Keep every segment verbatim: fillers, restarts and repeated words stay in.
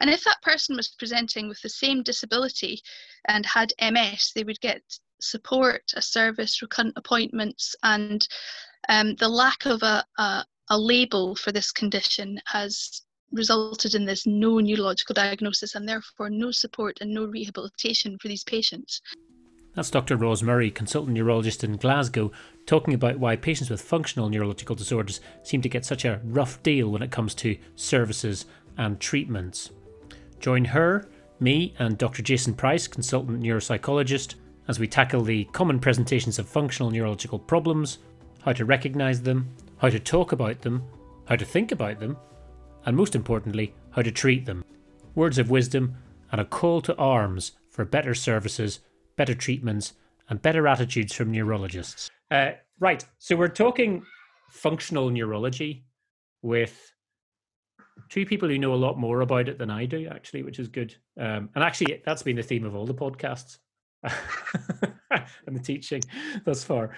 And if that person was presenting with the same disability and had M S, they would get support, a service, recurrent appointments, and um, the lack of a, a, a label for this condition has resulted in this no neurological diagnosis and therefore no support and no rehabilitation for these patients. That's Doctor Ros Murray, consultant neurologist in Glasgow, talking about why patients with functional neurological disorders seem to get such a rough deal when it comes to services and treatments. Join her, me, and Doctor Jason Price, consultant neuropsychologist, as we tackle the common presentations of functional neurological problems, how to recognise them, how to talk about them, how to think about them, and most importantly, how to treat them. Words of wisdom and a call to arms for better services, better treatments, and better attitudes from neurologists. Uh, right, so we're talking functional neurology with two people who know a lot more about it than I do, actually, which is good. Um, and actually, that's been the theme of all the podcasts and the teaching thus far.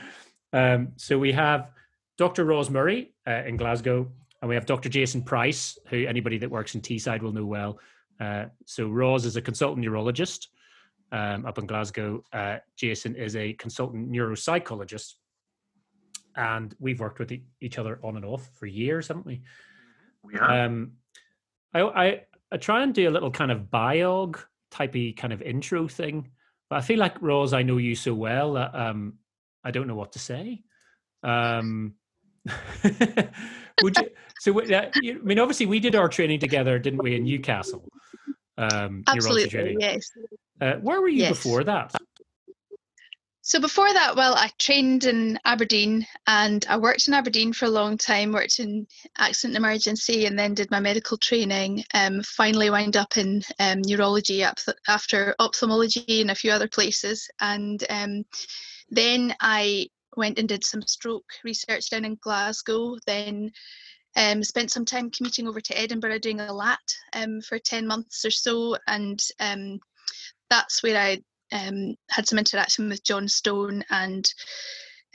Um, so we have Doctor Ros Murray uh, in Glasgow, and we have Doctor Jason Price, who anybody that works in Teesside will know well. Uh, so Ros is a consultant neurologist Um, up in Glasgow. Uh, Jason is a consultant neuropsychologist, and we've worked with e- each other on and off for years, haven't we? We have. Um, I, I, I try and do a little kind of biog typey kind of intro thing, but I feel like, Ros, I know you so well that um, I don't know what to say. Um, would you, so, uh, I mean, obviously we did our training together, didn't we, in Newcastle? Um, Absolutely, yes. Uh, where were you yes. before that? So before that, well, I trained in Aberdeen, and I worked in Aberdeen for a long time, worked in accident and emergency, and then did my medical training, um, finally wound up in um, neurology after ophthalmology and a few other places. And um, then I went and did some stroke research down in Glasgow, then Um, spent some time commuting over to Edinburgh doing a L A T um, for ten months or so, and um, that's where I um, had some interaction with John Stone and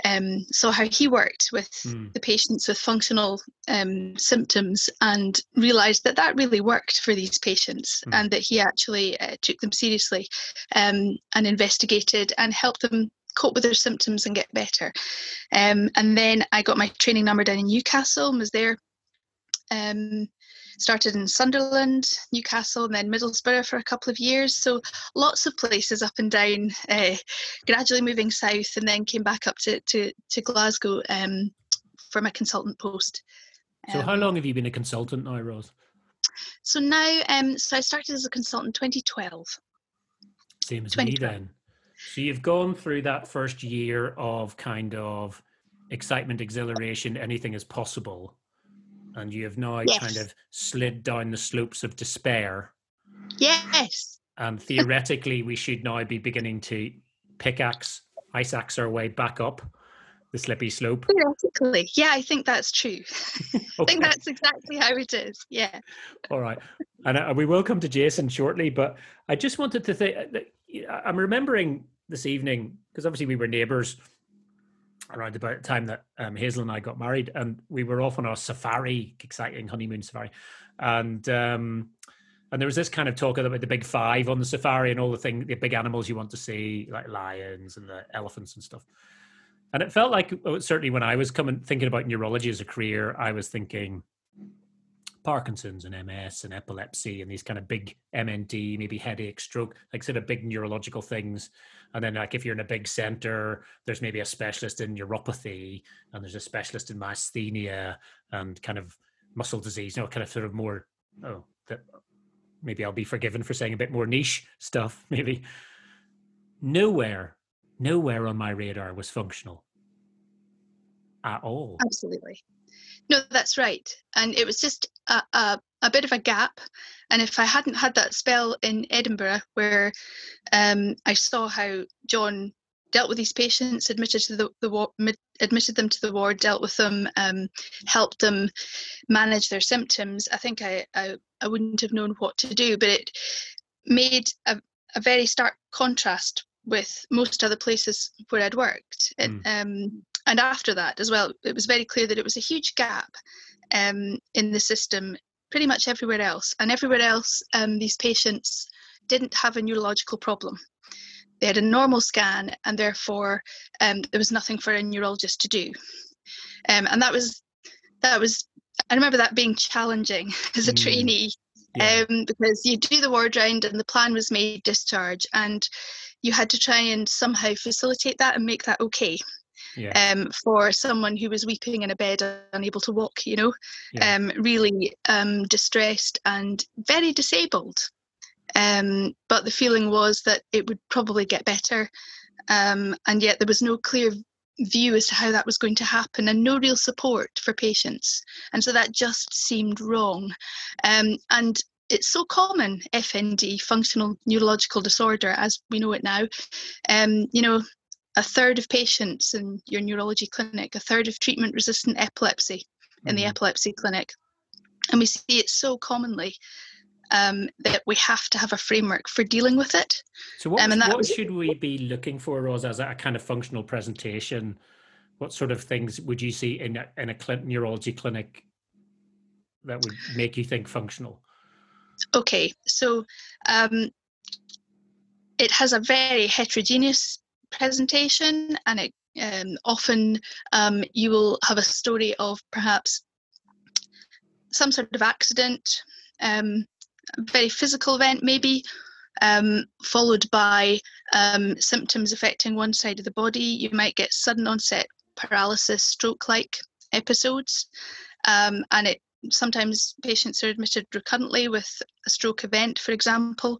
um, saw how he worked with mm. the patients with functional um, symptoms, and realised that that really worked for these patients mm. and that he actually uh, took them seriously um, and investigated and helped them cope with their symptoms and get better. Um, and then I got my training number down in Newcastle and was there. Um, started in Sunderland, Newcastle, and then Middlesbrough for a couple of years. So lots of places up and down, uh, gradually moving south, and then came back up to, to, to Glasgow um, for my consultant post. So um, how long have you been a consultant now, Ros? So now, um, so I started as a consultant in twenty twelve. Same as twenty twelve. Me then. So you've gone through that first year of kind of excitement, exhilaration, anything is possible. And you have now yes. kind of slid down the slopes of despair. Yes. And theoretically, we should now be beginning to pickaxe, ice axe our way back up the slippy slope. Theoretically. Yeah, I think that's true. Okay. I think that's exactly how it is. Yeah. All right. And uh, we will come to Jason shortly, but I just wanted to think that I'm remembering this evening, because obviously we were neighbours around about the time that um, Hazel and I got married, and we were off on our safari, exciting honeymoon safari, and um, and there was this kind of talk about the big five on the safari and all the thing, the big animals you want to see, like lions and the elephants and stuff. And it felt like, certainly when I was coming thinking about neurology as a career, I was thinking Parkinson's and M S and epilepsy and these kind of big M N D, maybe headache, stroke, like sort of big neurological things. And then like if you're in a big center, there's maybe a specialist in neuropathy, and there's a specialist in myasthenia and kind of muscle disease, you know, kind of sort of more, oh, that maybe I'll be forgiven for saying a bit more niche stuff, maybe. Nowhere, nowhere on my radar was functional at all. Absolutely. No, that's right. And it was just a, a, a bit of a gap. And if I hadn't had that spell in Edinburgh where um, I saw how John dealt with these patients, admitted to the, the admitted them to the ward, dealt with them, um, helped them manage their symptoms, I think I, I, I wouldn't have known what to do. But it made a, a very stark contrast with most other places where I'd worked. It, mm. um, And after that as well, it was very clear that it was a huge gap um, in the system, pretty much everywhere else. And everywhere else, um, these patients didn't have a neurological problem. They had a normal scan, and therefore um, there was nothing for a neurologist to do. Um, and that was, that was, I remember that being challenging as a mm. trainee. Yeah. Um, because you do the ward round and the plan was made discharge, and you had to try and somehow facilitate that and make that okay yeah. um, for someone who was weeping in a bed, unable to walk, you know, yeah. um, really um, distressed and very disabled. Um, but the feeling was that it would probably get better. Um, and yet there was no clear view as to how that was going to happen, and no real support for patients, and so that just seemed wrong. Um, and it's so common, F N D, functional neurological disorder, as we know it now. Um, you know, a third of patients in your neurology clinic, a third of treatment-resistant epilepsy mm-hmm. in the epilepsy clinic, and we see it so commonly um, that we have to have a framework for dealing with it. So what, um, and that what was, should we be looking for, Ros, as a kind of functional presentation? What sort of things would you see in a, in a cl- neurology clinic that would make you think functional? Okay, so um, it has a very heterogeneous presentation, and it um, often um, you will have a story of perhaps some sort of accident, um, very physical event maybe, um, followed by um, symptoms affecting one side of the body. You might get sudden onset paralysis, stroke-like episodes, um, and it sometimes patients are admitted recurrently with a stroke event, for example,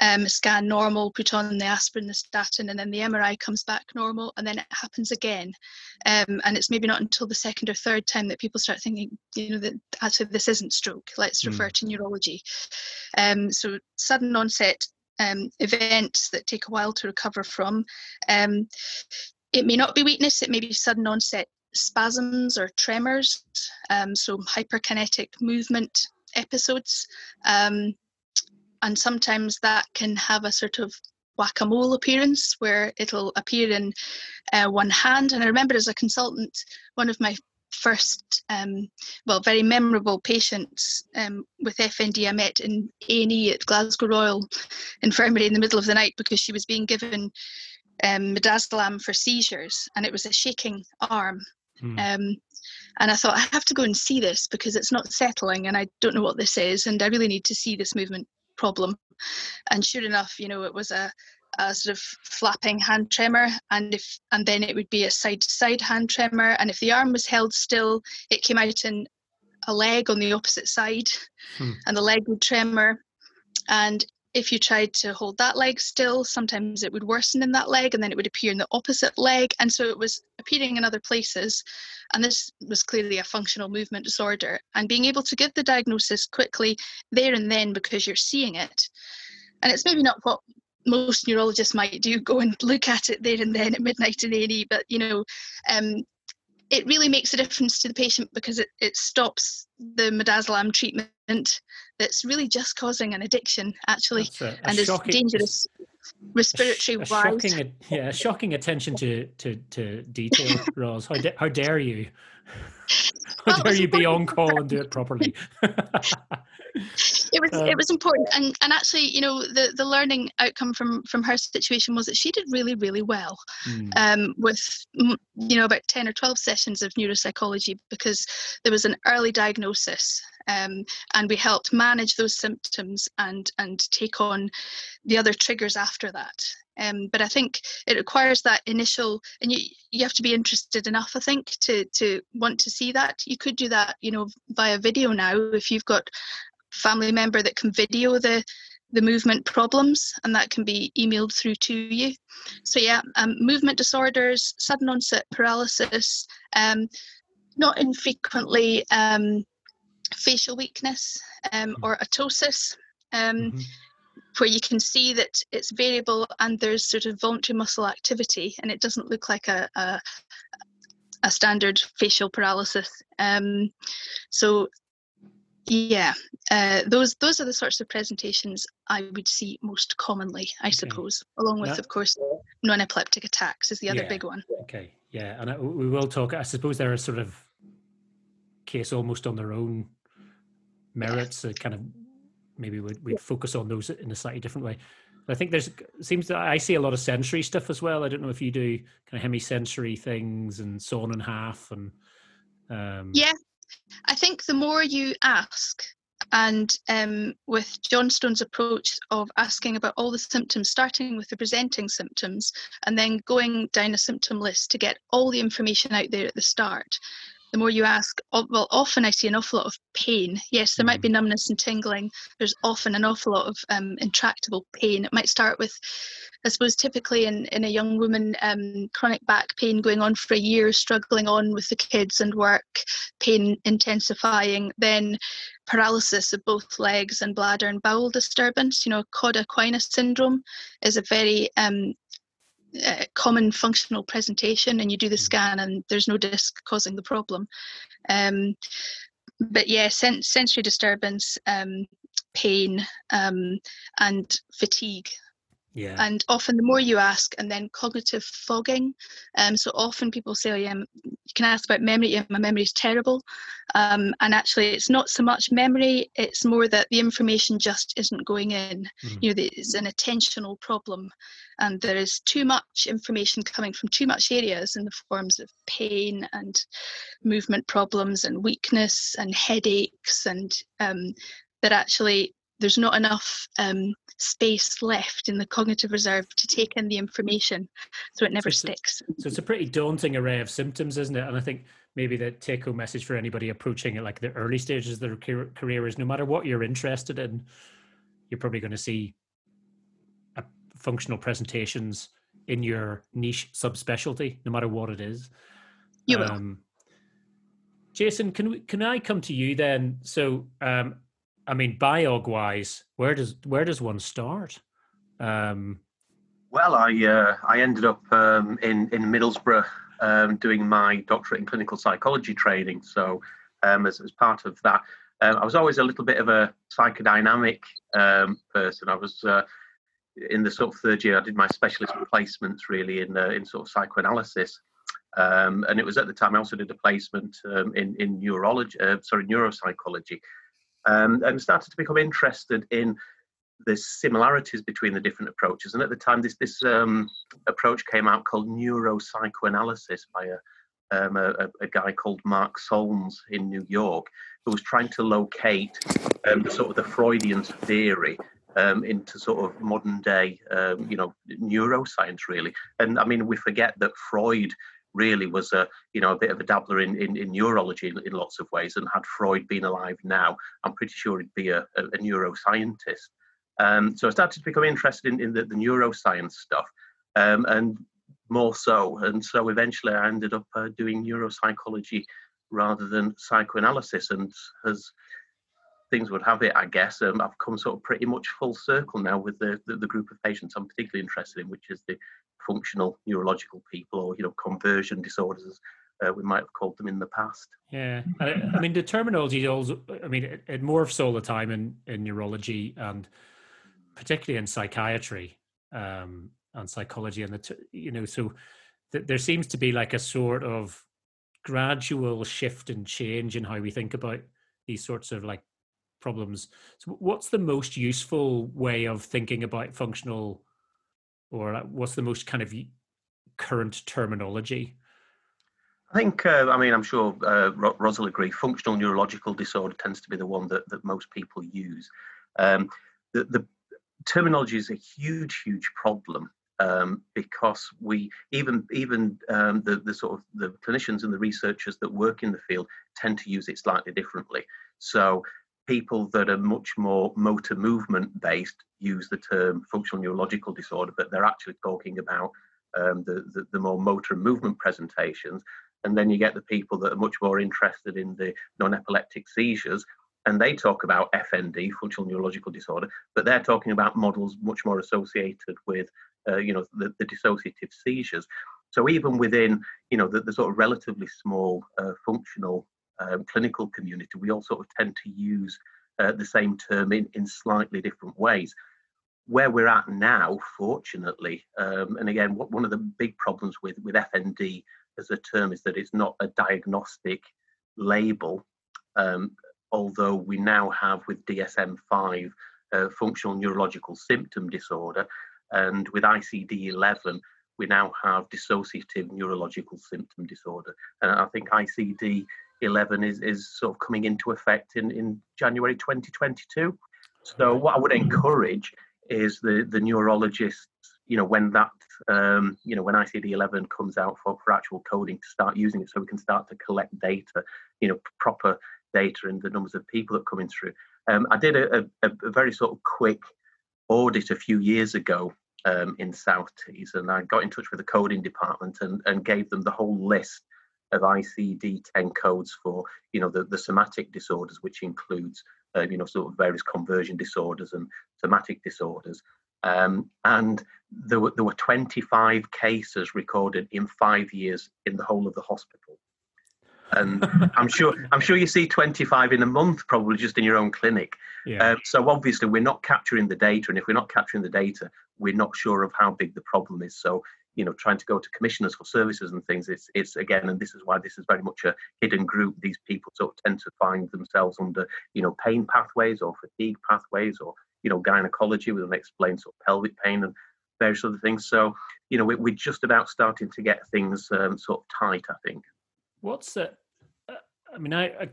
um, scan normal, put on the aspirin, the statin, and then the M R I comes back normal, and then it happens again. Um, and it's maybe not until the second or third time that people start thinking, you know, that actually this isn't stroke, let's refer mm. to neurology. Um, so sudden onset um, events that take a while to recover from. Um, it may not be weakness, it may be sudden onset spasms or tremors, um, so hyperkinetic movement episodes, um, and sometimes that can have a sort of whack-a-mole appearance where it'll appear in uh, one hand. And I remember as a consultant, one of my first, um, well, very memorable patients um, with F N D I met in A and E at Glasgow Royal Infirmary in the middle of the night because she was being given um, midazolam for seizures, and it was a shaking arm. Um, and I thought, I have to go and see this because it's not settling and I don't know what this is, and I really need to see this movement problem. And sure enough, you know, it was a, a sort of flapping hand tremor, and if and then it would be a side to side hand tremor, and if the arm was held still, it came out in a leg on the opposite side hmm. and the leg would tremor, and if you tried to hold that leg still, sometimes it would worsen in that leg and then it would appear in the opposite leg. And so it was appearing in other places. And this was clearly a functional movement disorder. And being able to give the diagnosis quickly there and then because you're seeing it. And it's maybe not what most neurologists might do, go and look at it there and then at midnight in A and E, but, you know, um, it really makes a difference to the patient because it, it stops the midazolam treatment that's really just causing an addiction, actually, a, a and shocking, is dangerous respiratory-wise. A, a yeah, a shocking attention to to, to detail, Ros. How, de- how dare you? How well, dare you be on call and do it properly? It was um, it was important, and, and actually, you know, the, the learning outcome from, from her situation was that she did really, really well mm. um, with, you know, about ten or twelve sessions of neuropsychology because there was an early diagnosis. Um, and we helped manage those symptoms and and take on the other triggers after that. Um, but I think it requires that initial, and you you have to be interested enough, I think, to to want to see that. You could do that, you know, via video now if you've got a family member that can video the the movement problems, and that can be emailed through to you. So yeah, um, movement disorders, sudden onset paralysis, um, not infrequently. Um, facial weakness um, or ptosis, um, mm-hmm. where you can see that it's variable and there's sort of voluntary muscle activity and it doesn't look like a a, a standard facial paralysis. Um, so yeah, uh, those those are the sorts of presentations I would see most commonly, I okay. suppose, along with, no. of course, non-epileptic attacks is the other yeah. big one. Okay, yeah, and I, we will talk, I suppose there are sort of case almost on their own merits. So kind of maybe we'd, we'd focus on those in a slightly different way. I think there's seems that I see a lot of sensory stuff as well. I don't know if you do kind of hemisensory things and sawn in half and um yeah I think the more you ask, and um with John Stone's approach of asking about all the symptoms, starting with the presenting symptoms and then going down a symptom list to get all the information out there at the start, the more you ask, well, often I see an awful lot of pain. Yes, there might be numbness and tingling. There's often an awful lot of um, intractable pain. It might start with, I suppose, typically in, in a young woman, um, chronic back pain going on for a year, struggling on with the kids and work, pain intensifying, then paralysis of both legs and bladder and bowel disturbance. You know, cauda equina syndrome is a very um, Uh, common functional presentation, and you do the scan and there's no disc causing the problem. Um, but yeah, sen- sensory disturbance, um, pain, um, and fatigue. Yeah. And often the more you ask, and then cognitive fogging. Um, so often people say, oh, yeah, you can ask about memory. Yeah, my memory is terrible. Um, and actually it's not so much memory. It's more that the information just isn't going in. Mm. You know, it's an attentional problem. And there is too much information coming from too much areas in the forms of pain and movement problems and weakness and headaches, and um, that actually there's not enough um, space left in the cognitive reserve to take in the information, so it never so sticks. A, so it's a pretty daunting array of symptoms, isn't it? And I think maybe the take-home message for anybody approaching it, like the early stages of their career, is no matter what you're interested in, you're probably going to see functional presentations in your niche subspecialty, no matter what it is. You will. Um, Jason, can we, can I come to you then? So, um, I mean, biog wise, where does where does one start? Um, well, I uh, I ended up um, in in Middlesbrough um, doing my doctorate in clinical psychology training. So, um, as as part of that, um, I was always a little bit of a psychodynamic um, person. I was. Uh, in the sort of third year, I did my specialist placements really in uh, in sort of psychoanalysis. Um, and it was at the time I also did a placement um, in, in neurology, uh, sorry, neuropsychology. Um, and started to become interested in the similarities between the different approaches. And at the time, this this um, approach came out called neuropsychoanalysis by a, um, a, a guy called Mark Solms in New York, who was trying to locate um, the sort of the Freudian theory Um, into sort of modern day, um, you know, neuroscience really. And I mean, we forget that Freud really was a, you know, a bit of a dabbler in, in, in neurology in, in lots of ways. And had Freud been alive now, I'm pretty sure he'd be a, a, a neuroscientist. Um, so I started to become interested in, in the, the neuroscience stuff um, and more so. And so eventually I ended up uh, doing neuropsychology rather than psychoanalysis, and has things would have it, I guess. Um, I've come sort of pretty much full circle now with the, the the group of patients I'm particularly interested in, which is the functional neurological people, or, you know, conversion disorders, uh, we might have called them in the past. Yeah, I, I mean, the terminology also, I mean, it, it morphs all the time in, in neurology and particularly in psychiatry um, and psychology. And, the you know, so th- there seems to be like a sort of gradual shift and change in how we think about these sorts of like problems. So what's the most useful way of thinking about functional, or what's the most kind of current terminology? I think, uh, I mean, I'm sure uh, Ros will agree, functional neurological disorder tends to be the one that, that most people use. Um, the, the terminology is a huge, huge problem um, because we, even even um, the, the sort of the clinicians and the researchers that work in the field tend to use it slightly differently. So people that are much more motor movement based use the term functional neurological disorder, but they're actually talking about um, the, the, the more motor movement presentations. And then you get the people that are much more interested in the non-epileptic seizures, and they talk about F N D, functional neurological disorder, but they're talking about models much more associated with, uh, you know, the, the dissociative seizures. So even within, you know, the, the sort of relatively small uh, functional Um, clinical community, we all sort of tend to use uh, the same term in, in slightly different ways. Where we're at now, fortunately, um, and again, what, one of the big problems with, with F N D as a term is that it's not a diagnostic label, um, although we now have with D S M five uh, functional neurological symptom disorder, and with I C D eleven we now have dissociative neurological symptom disorder. And I think I C D eleven is, is sort of coming into effect in, in January twenty twenty-two. So what I would encourage is the, the neurologists, you know, when that, um, you know, when I C D eleven comes out for, for actual coding, to start using it so we can start to collect data, you know, proper data and the numbers of people that come in through. Um, I did a, a, a very sort of quick audit a few years ago um, in South Tees, and I got in touch with the coding department and, and gave them the whole list of I C D ten codes for, you know, the, the somatic disorders, which includes, uh, you know, sort of various conversion disorders and somatic disorders. Um, and there were, there were twenty-five cases recorded in five years in the whole of the hospital. And I'm sure I'm sure you see twenty-five in a month, probably just in your own clinic. Yeah. Um, so obviously we're not capturing the data, and if we're not capturing the data, we're not sure of how big the problem is. So, you know, trying to go to commissioners for services and things, it's, it's again, and this is why this is very much a hidden group. These people sort of tend to find themselves under, you know, pain pathways or fatigue pathways or, you know, gynecology with unexplained sort of pelvic pain and various other things. So, you know, we, we're just about starting to get things um, sort of tight, I think. What's the, uh, I mean, I, I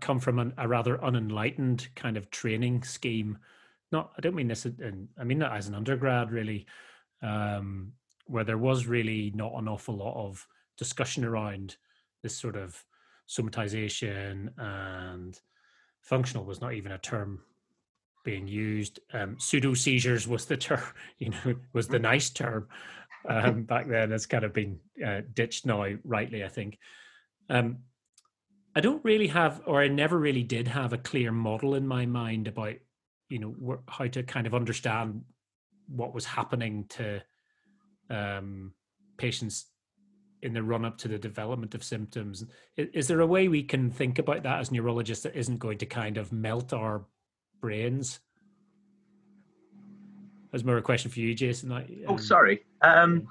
come from an, a rather unenlightened kind of training scheme. Not, I don't mean this, in, I mean that as an undergrad, really. Um, where there was really not an awful lot of discussion around this sort of somatization, and functional was not even a term being used. Um, pseudo seizures was the term, you know, was the nice term um, back then. It's kind of been uh, ditched now, rightly, I think. Um, I don't really have, or I never really did have a clear model in my mind about, you know, wh- how to kind of understand what was happening to um patients in the run-up to the development of symptoms. Is, is there a way we can think about that as neurologists that isn't going to kind of melt our brains? That's more a question for you, Jason. I, um, oh, sorry. Um,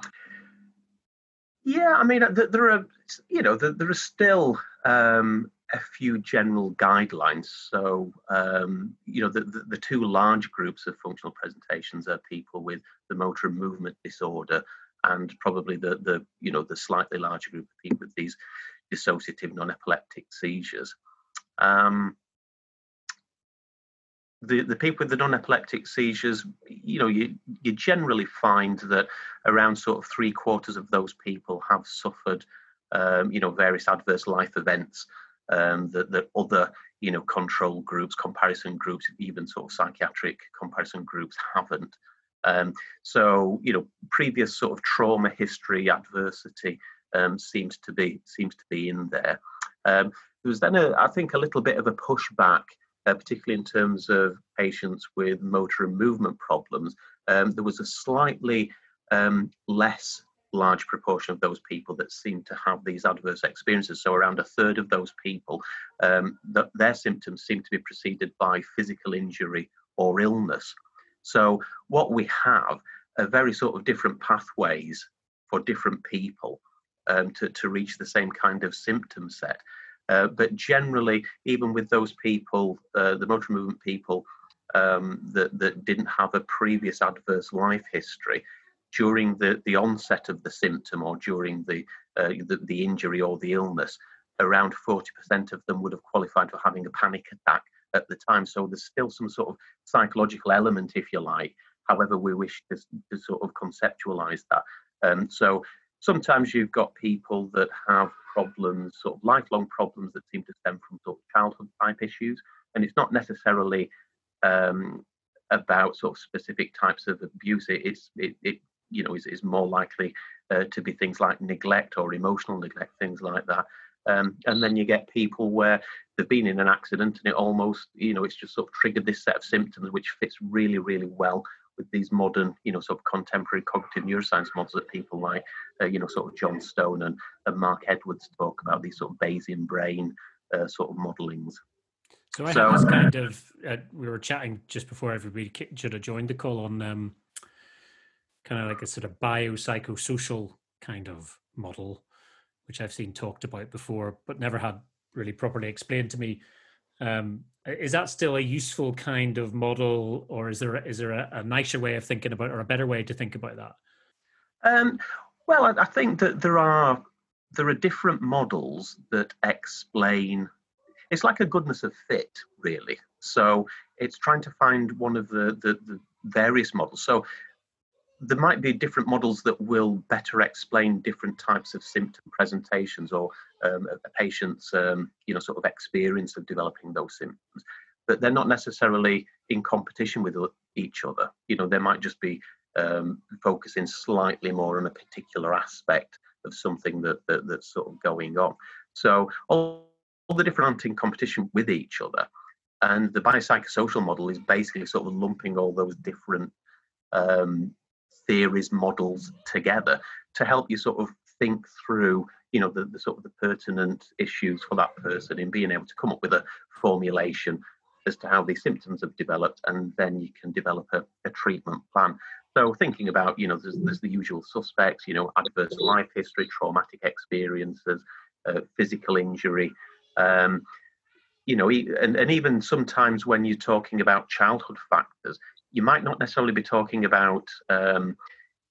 yeah, I mean, there are, you know, there are still um, a few general guidelines. So, um, you know, the, the, the two large groups of functional presentations are people with the motor and movement disorder, and probably the, the you know, the slightly larger group of people with these dissociative non-epileptic seizures. Um, the, the people with the non-epileptic seizures, you know, you, you generally find that around sort of three quarters of those people have suffered, um, you know, various adverse life events. Um, the, the other, you know, control groups, comparison groups, even sort of psychiatric comparison groups haven't. Um, so, you know, previous sort of trauma history, adversity um, seems to be seems to be in there. Um, there was then, a, I think, a little bit of a pushback, uh, particularly in terms of patients with motor and movement problems. Um, there was a slightly um, less large proportion of those people that seem to have these adverse experiences. So around a third of those people, um, that their symptoms seem to be preceded by physical injury or illness. So what we have are very sort of different pathways for different people um, to, to reach the same kind of symptom set. Uh, but generally, even with those people, uh, the motor movement people um, that, that didn't have a previous adverse life history, during the, the onset of the symptom or during the, uh, the the injury or the illness, around forty percent of them would have qualified for having a panic attack at the time. So there's still some sort of psychological element, if you like, however we wish to, to sort of conceptualize that. Um, so sometimes you've got people that have problems, sort of lifelong problems that seem to stem from sort of childhood type issues. And it's not necessarily um, about sort of specific types of abuse. It, it's, it, it you know, is, is more likely uh, to be things like neglect or emotional neglect, things like that. Um, and then you get people where they've been in an accident and it almost, you know, it's just sort of triggered this set of symptoms, which fits really, really well with these modern, you know, sort of contemporary cognitive neuroscience models that people like, uh, you know, sort of John Stone and, and Mark Edwards talk about, these sort of Bayesian brain uh, sort of modelings. So I so, had this kind of, uh, we were chatting just before everybody should have joined the call on um, kind of like a sort of biopsychosocial kind of model, which I've seen talked about before, but never had really properly explained to me. Um, Is that still a useful kind of model, or is there is there a, a nicer way of thinking about, or a better way to think about that? Um, well, I, I think that there are there are different models that explain. It's like a goodness of fit, really. So it's trying to find one of the, the, the various models. So there might be different models that will better explain different types of symptom presentations, or um, a patient's um, you know, sort of experience of developing those symptoms. But they're not necessarily in competition with each other. You know, they might just be um, focusing slightly more on a particular aspect of something that, that that's sort of going on. So all All the different aren't in competition with each other, and the biopsychosocial model is basically sort of lumping all those different um, theories, models together to help you sort of think through, you know, the, the sort of the pertinent issues for that person in being able to come up with a formulation as to how these symptoms have developed, and then you can develop a, a treatment plan. So thinking about, you know, there's, there's the usual suspects, you know, adverse life history, traumatic experiences, uh, physical injury. Um, you know, and, and even sometimes when you're talking about childhood factors, you might not necessarily be talking about, um,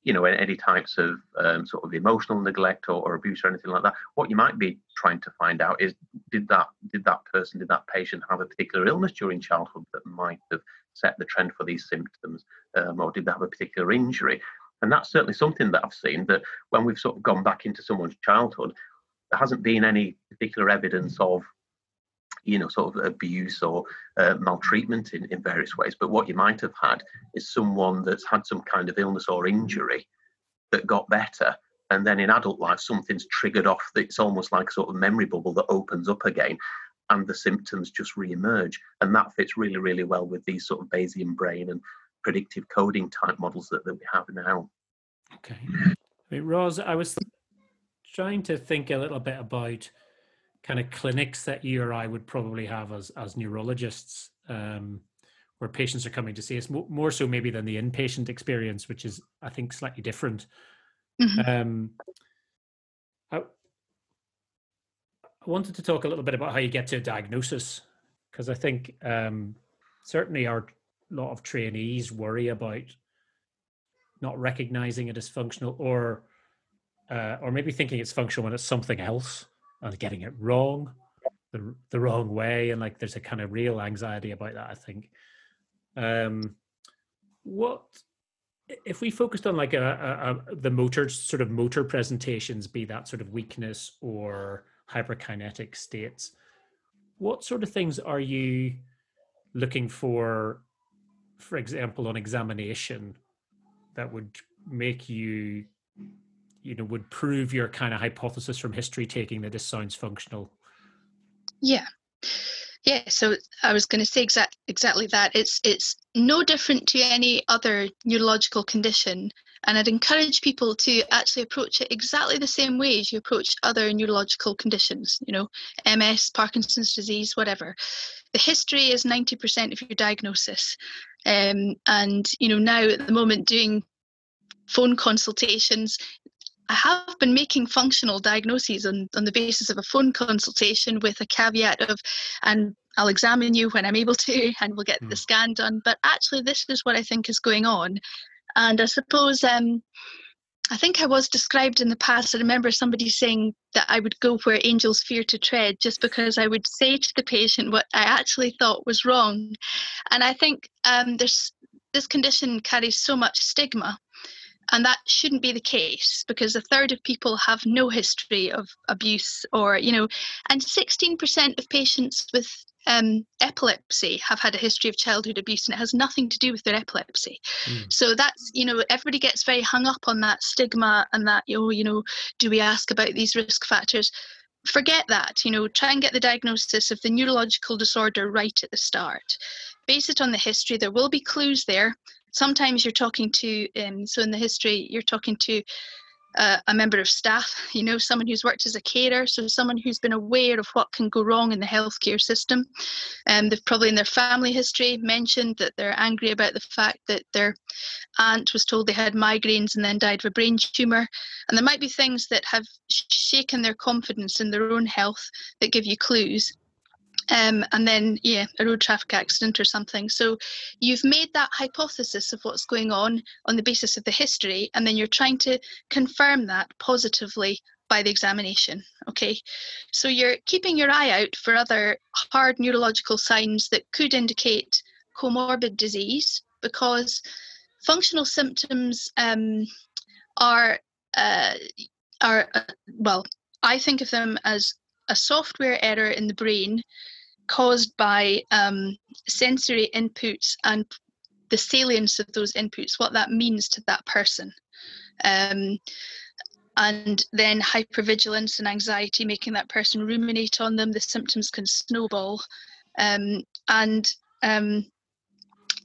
you know, any types of um, sort of emotional neglect or, or abuse or anything like that. What you might be trying to find out is, did that did that person, did that patient have a particular illness during childhood that might have set the trend for these symptoms, um, or did they have a particular injury? And that's certainly something that I've seen, that when we've sort of gone back into someone's childhood, there hasn't been any particular evidence of, you know, sort of abuse or uh, maltreatment in, in various ways. But what you might have had is someone that's had some kind of illness or injury that got better, and then in adult life something's triggered off. It's almost like a sort of memory bubble that opens up again, and the symptoms just re-emerge. And that fits really, really well with these sort of Bayesian brain and predictive coding type models that, that we have now. Okay. Hey, Ros, I was... Th- trying to think a little bit about kind of clinics that you or I would probably have as as neurologists, um, where patients are coming to see us, more so maybe than the inpatient experience, which is, I think, slightly different. Mm-hmm. Um, I, I wanted to talk a little bit about how you get to a diagnosis, because I think um, certainly our lot of trainees worry about not recognizing it as functional, or Uh, or maybe thinking it's functional when it's something else and getting it wrong, the the wrong way. And like, there's a kind of real anxiety about that, I think. Um, what, if we focused on like a, a, a the motor, sort of motor presentations, be that sort of weakness or hyperkinetic states, what sort of things are you looking for, for example, on examination that would make you, you know, would prove your kind of hypothesis from history taking that this sounds functional? Yeah. Yeah, so I was going to say exact, exactly that. It's it's no different to any other neurological condition, and I'd encourage people to actually approach it exactly the same way as you approach other neurological conditions, you know, M S, Parkinson's disease, whatever. The history is ninety percent of your diagnosis. Um, and, you know, now at the moment doing phone consultations, I have been making functional diagnoses on, on the basis of a phone consultation with a caveat of, and I'll examine you when I'm able to, and we'll get mm. the scan done. But actually, this is what I think is going on. And I suppose, um, I think I was described in the past, I remember somebody saying that I would go where angels fear to tread, just because I would say to the patient what I actually thought was wrong. And I think um, there's, this condition carries so much stigma. And that shouldn't be the case, because a third of people have no history of abuse, or, you know, and sixteen percent of patients with um, epilepsy have had a history of childhood abuse, and it has nothing to do with their epilepsy. Mm. So that's, you know, everybody gets very hung up on that stigma and that, oh, you know, do we ask about these risk factors? Forget that, you know, try and get the diagnosis of the neurological disorder right at the start. Base it on the history. There will be clues there. Sometimes you're talking to, um, so in the history, you're talking to uh, a member of staff, you know, someone who's worked as a carer, so someone who's been aware of what can go wrong in the healthcare system. Um, they've probably in their family history mentioned that they're angry about the fact that their aunt was told they had migraines and then died of a brain tumour. And there might be things that have shaken their confidence in their own health that give you clues. Um, and then, yeah, a road traffic accident or something. So you've made that hypothesis of what's going on on the basis of the history, and then you're trying to confirm that positively by the examination. Okay, so you're keeping your eye out for other hard neurological signs that could indicate comorbid disease, because functional symptoms um, are, uh, are uh, well, I think of them as a software error in the brain caused by um, sensory inputs and the salience of those inputs, what that means to that person. Um, and then hypervigilance and anxiety, making that person ruminate on them. The symptoms can snowball. Um, and um,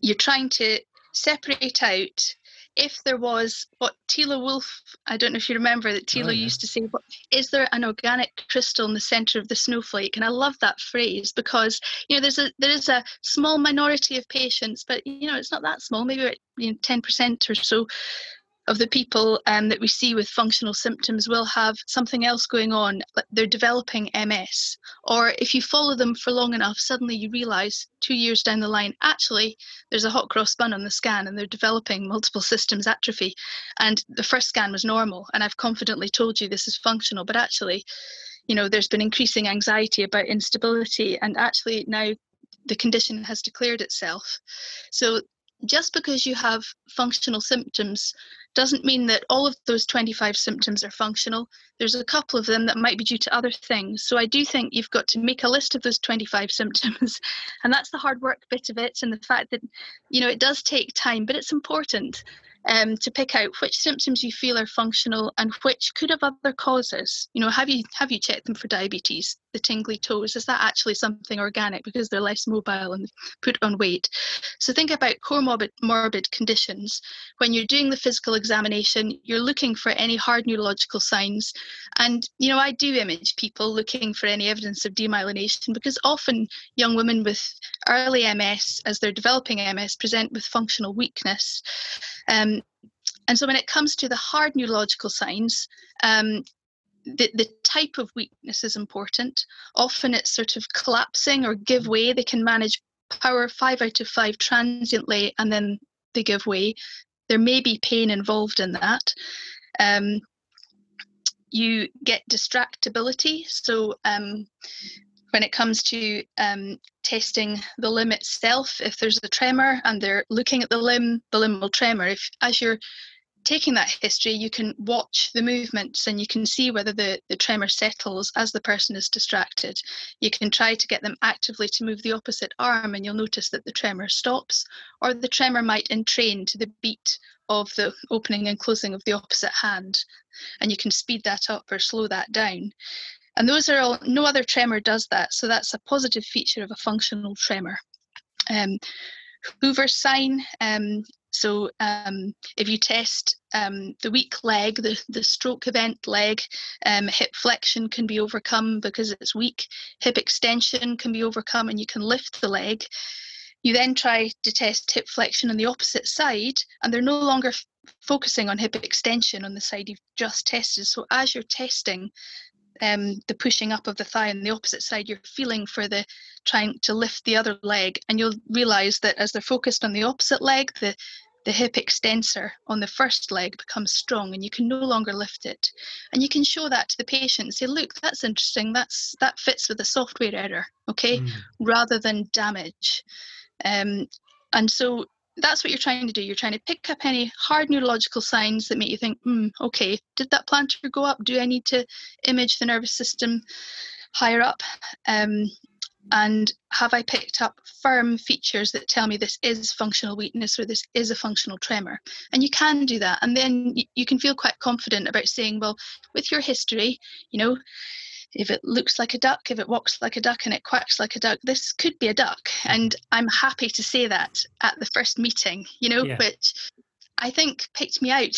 you're trying to separate out if there was what Tilo Wolff, I don't know if you remember that Tilo oh, yeah. used to say, is there an organic crystal in the centre of the snowflake? And I love that phrase, because, you know, there's a, there is a small minority of patients, but, you know, it's not that small, maybe you know, ten percent or so of the people um, that we see with functional symptoms will have something else going on, like they're developing M S. Or if you follow them for long enough, suddenly you realise two years down the line, actually, there's a hot cross bun on the scan and they're developing multiple systems atrophy. And the first scan was normal, and I've confidently told you this is functional, but actually, you know, there's been increasing anxiety about instability, and actually now the condition has declared itself. So just because you have functional symptoms doesn't mean that all of those twenty-five symptoms are functional. There's a couple of them that might be due to other things. So I do think you've got to make a list of those twenty-five symptoms. And that's the hard work bit of it. And the fact that, you know, it does take time, but it's important um, to pick out which symptoms you feel are functional and which could have other causes. You know, have you have you checked them for diabetes, the tingly toes? Is that actually something organic because they're less mobile and put on weight? So think about comorbid morbid conditions. When you're doing the physical examination, you're looking for any hard neurological signs. And, you know, I do image people looking for any evidence of demyelination, because often young women with early M S, as they're developing M S, present with functional weakness. Um, and so when it comes to the hard neurological signs, um, the, the type of weakness is important. Often it's sort of collapsing or give way. They can manage power five out of five transiently, and then they give way. There may be pain involved in that. Um, you get distractibility. So um, when it comes to um, testing the limb itself, if there's a tremor and they're looking at the limb, the limb will tremor. If, as you're taking that history, you can watch the movements and you can see whether the, the tremor settles as the person is distracted. You can try to get them actively to move the opposite arm, and you'll notice that the tremor stops, or the tremor might entrain to the beat of the opening and closing of the opposite hand, and you can speed that up or slow that down. And those are all, no other tremor does that, so that's a positive feature of a functional tremor. Um, Hoover's sign, um, so um, if you test um, the weak leg, the, the stroke event leg, um, hip flexion can be overcome because it's weak, hip extension can be overcome and you can lift the leg. You then try to test hip flexion on the opposite side, and they're no longer f- focusing on hip extension on the side you've just tested. So as you're testing um, the pushing up of the thigh on the opposite side, you're feeling for the trying to lift the other leg, and you'll realise that as they're focused on the opposite leg, the The hip extensor on the first leg becomes strong and you can no longer lift it. And you can show that to the patient and say, look, that's interesting. That's that fits with a software error, okay, mm. rather than damage. Um, and so that's what you're trying to do. You're trying to pick up any hard neurological signs that make you think, hmm, okay, did that plantar go up? Do I need to image the nervous system higher up? Um, And have I picked up firm features that tell me this is functional weakness or this is a functional tremor? And you can do that. And then you, you can feel quite confident about saying, well, with your history, you know, if it looks like a duck, if it walks like a duck and it quacks like a duck, this could be a duck. And I'm happy to say that at the first meeting, you know, yeah. which I think picked me out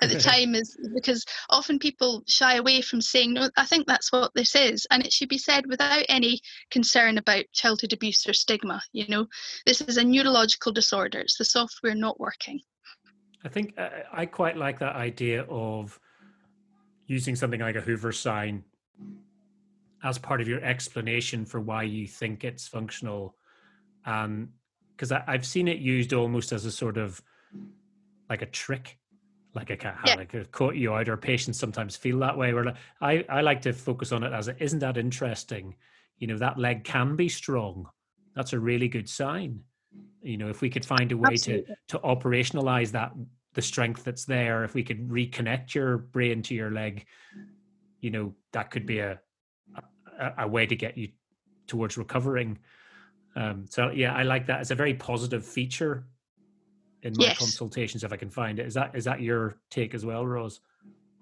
at the time, is because often people shy away from saying, no, I think that's what this is. And it should be said without any concern about childhood abuse or stigma. You know, this is a neurological disorder. It's the software not working. I think uh, I quite like that idea of using something like a Hoover sign as part of your explanation for why you think it's functional? Um, because I've seen it used almost as a sort of like a trick, like I can't yeah. like quote you out, or patients sometimes feel that way. Where I, I like to focus on it as, it isn't that interesting? You know, that leg can be strong. That's a really good sign. You know, if we could find a way Absolutely. to to operationalize that, the strength that's there, if we could reconnect your brain to your leg, you know, that could be a a, a way to get you towards recovering. Um, so yeah, I like that. It's a very positive feature in my yes. consultations, if I can find it. Is that is that your take as well, Ros?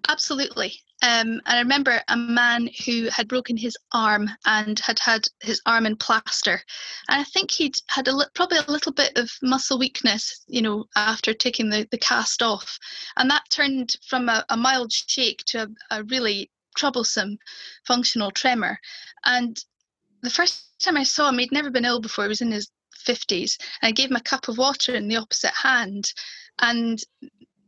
Absolutely. Um, and I remember a man who had broken his arm and had had his arm in plaster. And I think he'd had a li- probably a little bit of muscle weakness, you know, after taking the, the cast off. And that turned from a, a mild shake to a, a really troublesome functional tremor. And the first time I saw him, he'd never been ill before. He was in his fifties. And I gave him a cup of water in the opposite hand. And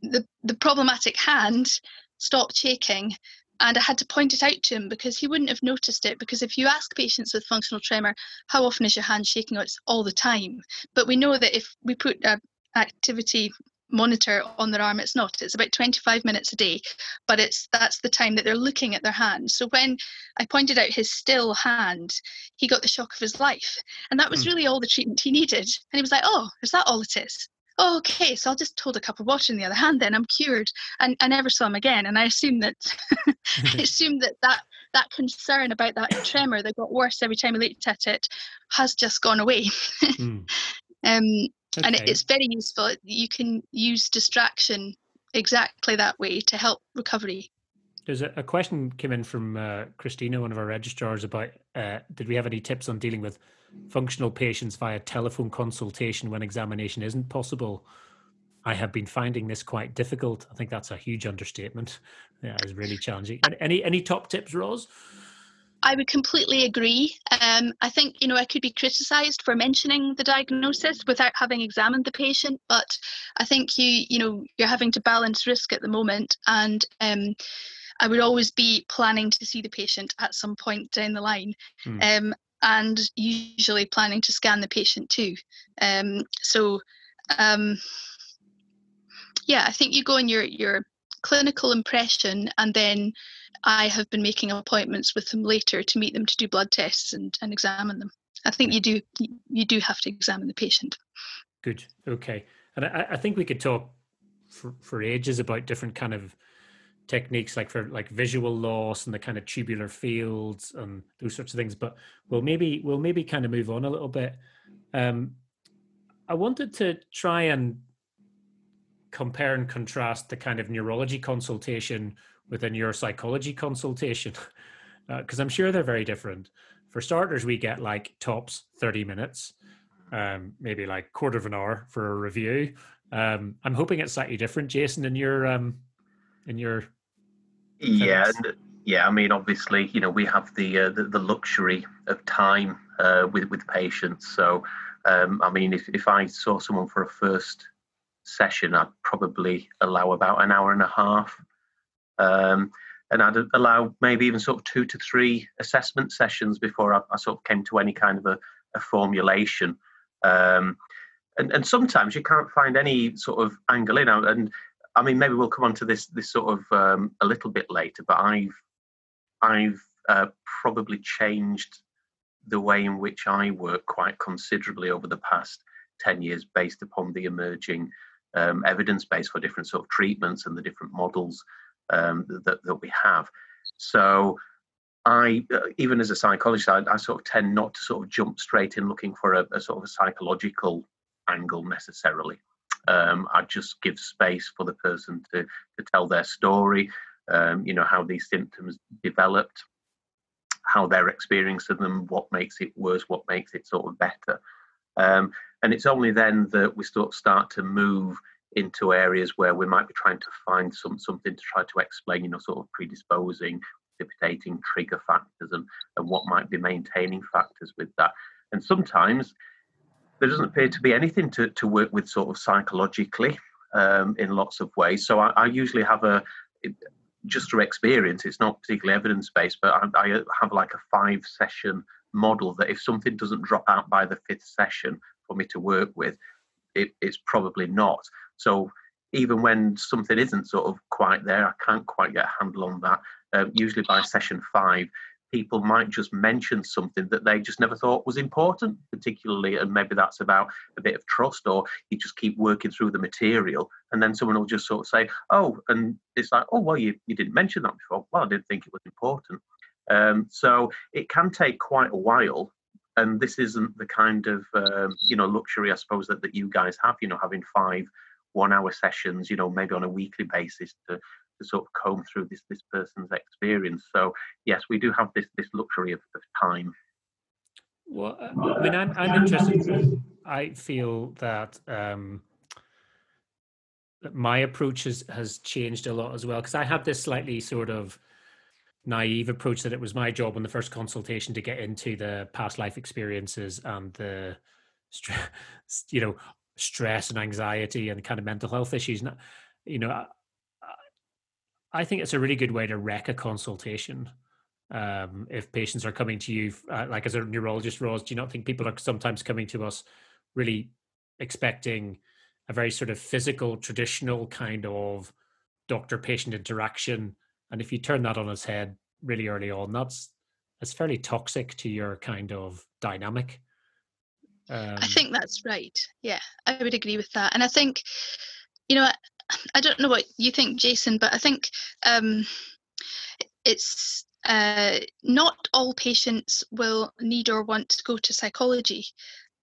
the the problematic hand stopped shaking, and I had to point it out to him because he wouldn't have noticed it. Because if you ask patients with functional tremor, how often is your hand shaking? It's all the time. But we know that if we put an activity monitor on their arm, it's not. It's about twenty-five minutes a day, but it's that's the time that they're looking at their hand. So when I pointed out his still hand, he got the shock of his life. And that was mm. really all the treatment he needed. And he was like, oh, is that all it is? Oh, okay, so I'll just hold a cup of water in the other hand, then I'm cured. And I never saw him again. And I assumed that I assumed that, that that concern about that tremor that got worse every time I looked at it has just gone away. mm. um, okay. And it, it's very useful. You can use distraction exactly that way to help recovery. There's a, a question came in from uh, Christina, one of our registrars, about uh, did we have any tips on dealing with functional patients via telephone consultation when examination isn't possible? I have been finding this quite difficult. I think that's a huge understatement. Yeah, it's really challenging. Any any top tips, Ros? I would completely agree. Um, I think, you know, I could be criticised for mentioning the diagnosis without having examined the patient, but I think you you know you're having to balance risk at the moment, and um, I would always be planning to see the patient at some point down the line. Hmm. Um, and usually planning to scan the patient too. Um, so, um, yeah, I think you go on your, your clinical impression, and then I have been making appointments with them later to meet them to do blood tests and, and examine them. I think you do you do have to examine the patient. Good, okay. And I, I think we could talk for, for ages about different kind of techniques, like for like visual loss and the kind of tubular fields and those sorts of things, but we'll maybe we'll maybe kind of move on a little bit. um I wanted to try and compare and contrast the kind of neurology consultation with a neuropsychology consultation, because uh, I'm sure they're very different. For starters, we get like tops thirty minutes, um maybe like quarter of an hour for a review. um I'm hoping it's slightly different, Jason, in your um in your yeah and, yeah I mean, obviously, you know, we have the uh, the, the luxury of time uh with with patients. So um I mean, if, if I saw someone for a first session, I'd probably allow about an hour and a half, um and I'd allow maybe even sort of two to three assessment sessions before I, I sort of came to any kind of a, a formulation. um and, and sometimes you can't find any sort of angle in, and I mean, maybe we'll come on to this this sort of um, a little bit later, but I've I've uh, probably changed the way in which I work quite considerably over the past ten years, based upon the emerging um, evidence base for different sort of treatments and the different models um, that, that we have. So I, uh, even as a psychologist, I, I sort of tend not to sort of jump straight in looking for a, a sort of a psychological angle necessarily. Um, I just give space for the person to, to tell their story, um, you know, how these symptoms developed, how they're experiencing them, what makes it worse, what makes it sort of better. Um, and it's only then that we sort of start to move into areas where we might be trying to find some something to try to explain, you know, sort of predisposing, precipitating trigger factors, and, and what might be maintaining factors with that. And sometimes there doesn't appear to be anything to, to work with sort of psychologically um, in lots of ways. So I, I usually have a just through experience. It's not particularly evidence-based, but I, I have like a five-session model that if something doesn't drop out by the fifth session for me to work with, it, it's probably not. So even when something isn't sort of quite there, I can't quite get a handle on that. Um, usually by session five, people might just mention something that they just never thought was important, particularly, and maybe that's about a bit of trust, or you just keep working through the material, and then someone will just sort of say, oh, and it's like, oh, well, you, you didn't mention that before. Well, I didn't think it was important. Um, so it can take quite a while, and this isn't the kind of, um, you know, luxury, I suppose, that, that you guys have, you know, having five one-hour sessions, you know, maybe on a weekly basis to, to sort of comb through this this person's experience. So yes, we do have this this luxury of, of time. Well, I mean, I'm, I'm interested. I feel that um, my approach has, has changed a lot as well, because I had this slightly sort of naive approach that it was my job on the first consultation to get into the past life experiences and the, you know, stress and anxiety and kind of mental health issues. And, you know, I, I think it's a really good way to wreck a consultation. Um, if patients are coming to you, uh, like as a neurologist, Ros, do you not think people are sometimes coming to us really expecting a very sort of physical, traditional kind of doctor-patient interaction? And if you turn that on its head really early on, that's, that's fairly toxic to your kind of dynamic. Um, I think that's right. Yeah, I would agree with that. And I think, you know, I, I don't know what you think, Jason, but I think um, it's uh, not all patients will need or want to go to psychology.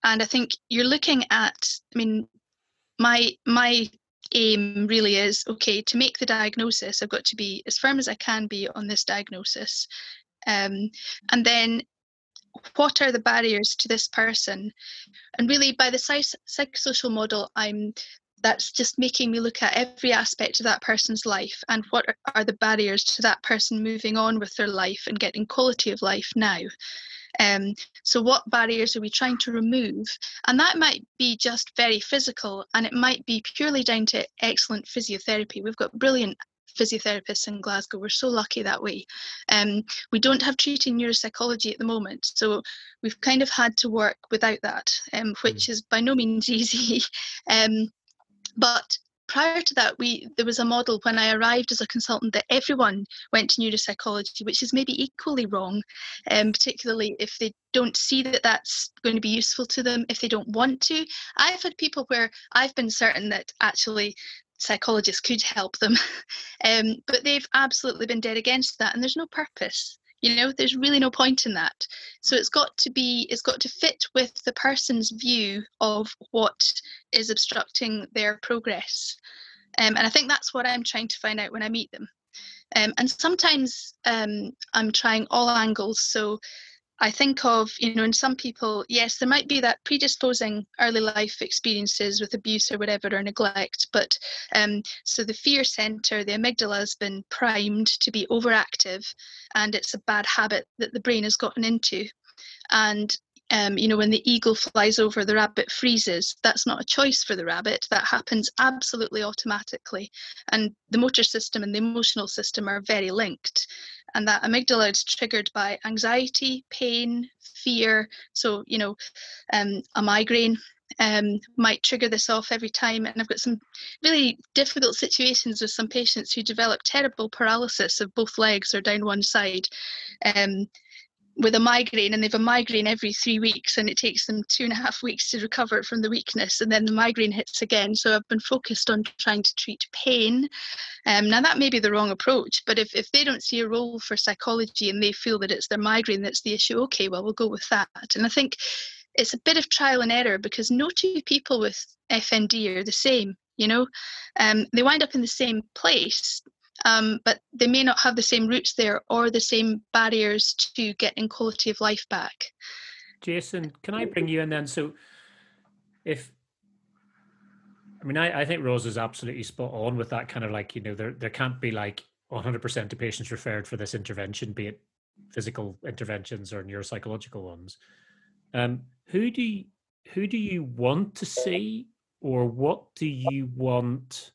And I think you're looking at, I mean, my my aim really is, okay, to make the diagnosis, I've got to be as firm as I can be on this diagnosis. Um, and then what are the barriers to this person? And really, by the psychosocial model, I'm that's just making me look at every aspect of that person's life and what are the barriers to that person moving on with their life and getting quality of life now. Um, so what barriers are we trying to remove? And that might be just very physical, and it might be purely down to excellent physiotherapy. We've got brilliant physiotherapists in Glasgow. We're so lucky that way. Um, we don't have treating neuropsychology at the moment, so we've kind of had to work without that, um, which is by no means easy. um, But prior to that, we there was a model when I arrived as a consultant that everyone went to neuropsychology, which is maybe equally wrong, um, particularly if they don't see that that's going to be useful to them, if they don't want to. I've had people where I've been certain that actually psychologists could help them, um, but they've absolutely been dead against that, and there's no purpose. You know, there's really no point in that. So it's got to be, it's got to fit with the person's view of what is obstructing their progress. Um, and I think that's what I'm trying to find out when I meet them. Um, and sometimes um, I'm trying all angles. So I think of, you know, in some people, yes, there might be that predisposing early life experiences with abuse or whatever, or neglect. But um, so the fear centre, the amygdala, has been primed to be overactive, and it's a bad habit that the brain has gotten into. And, um, you know, when the eagle flies over, the rabbit freezes. That's not a choice for the rabbit. That happens absolutely automatically. And the motor system and the emotional system are very linked. And that amygdala is triggered by anxiety, pain, fear. So, you know, um, a migraine um, might trigger this off every time. And I've got some really difficult situations with some patients who develop terrible paralysis of both legs or down one side um, with a migraine. And they have a migraine every three weeks and it takes them two and a half weeks to recover from the weakness. And then the migraine hits again. So I've been focused on trying to treat pain. Um, now, that may be the wrong approach, but if, if they don't see a role for psychology and they feel that it's their migraine that's the issue, okay, well, we'll go with that. And I think it's a bit of trial and error, because no two people with F N D are the same, you know. Um, they wind up in the same place, um, but they may not have the same roots there or the same barriers to getting quality of life back. Jason, can I bring you in then? So if... I mean, I, I think Ros is absolutely spot on with that kind of, like, you know, there there can't be like one hundred percent of patients referred for this intervention, be it physical interventions or neuropsychological ones. Um, who do you, who do you want to see, or what do you want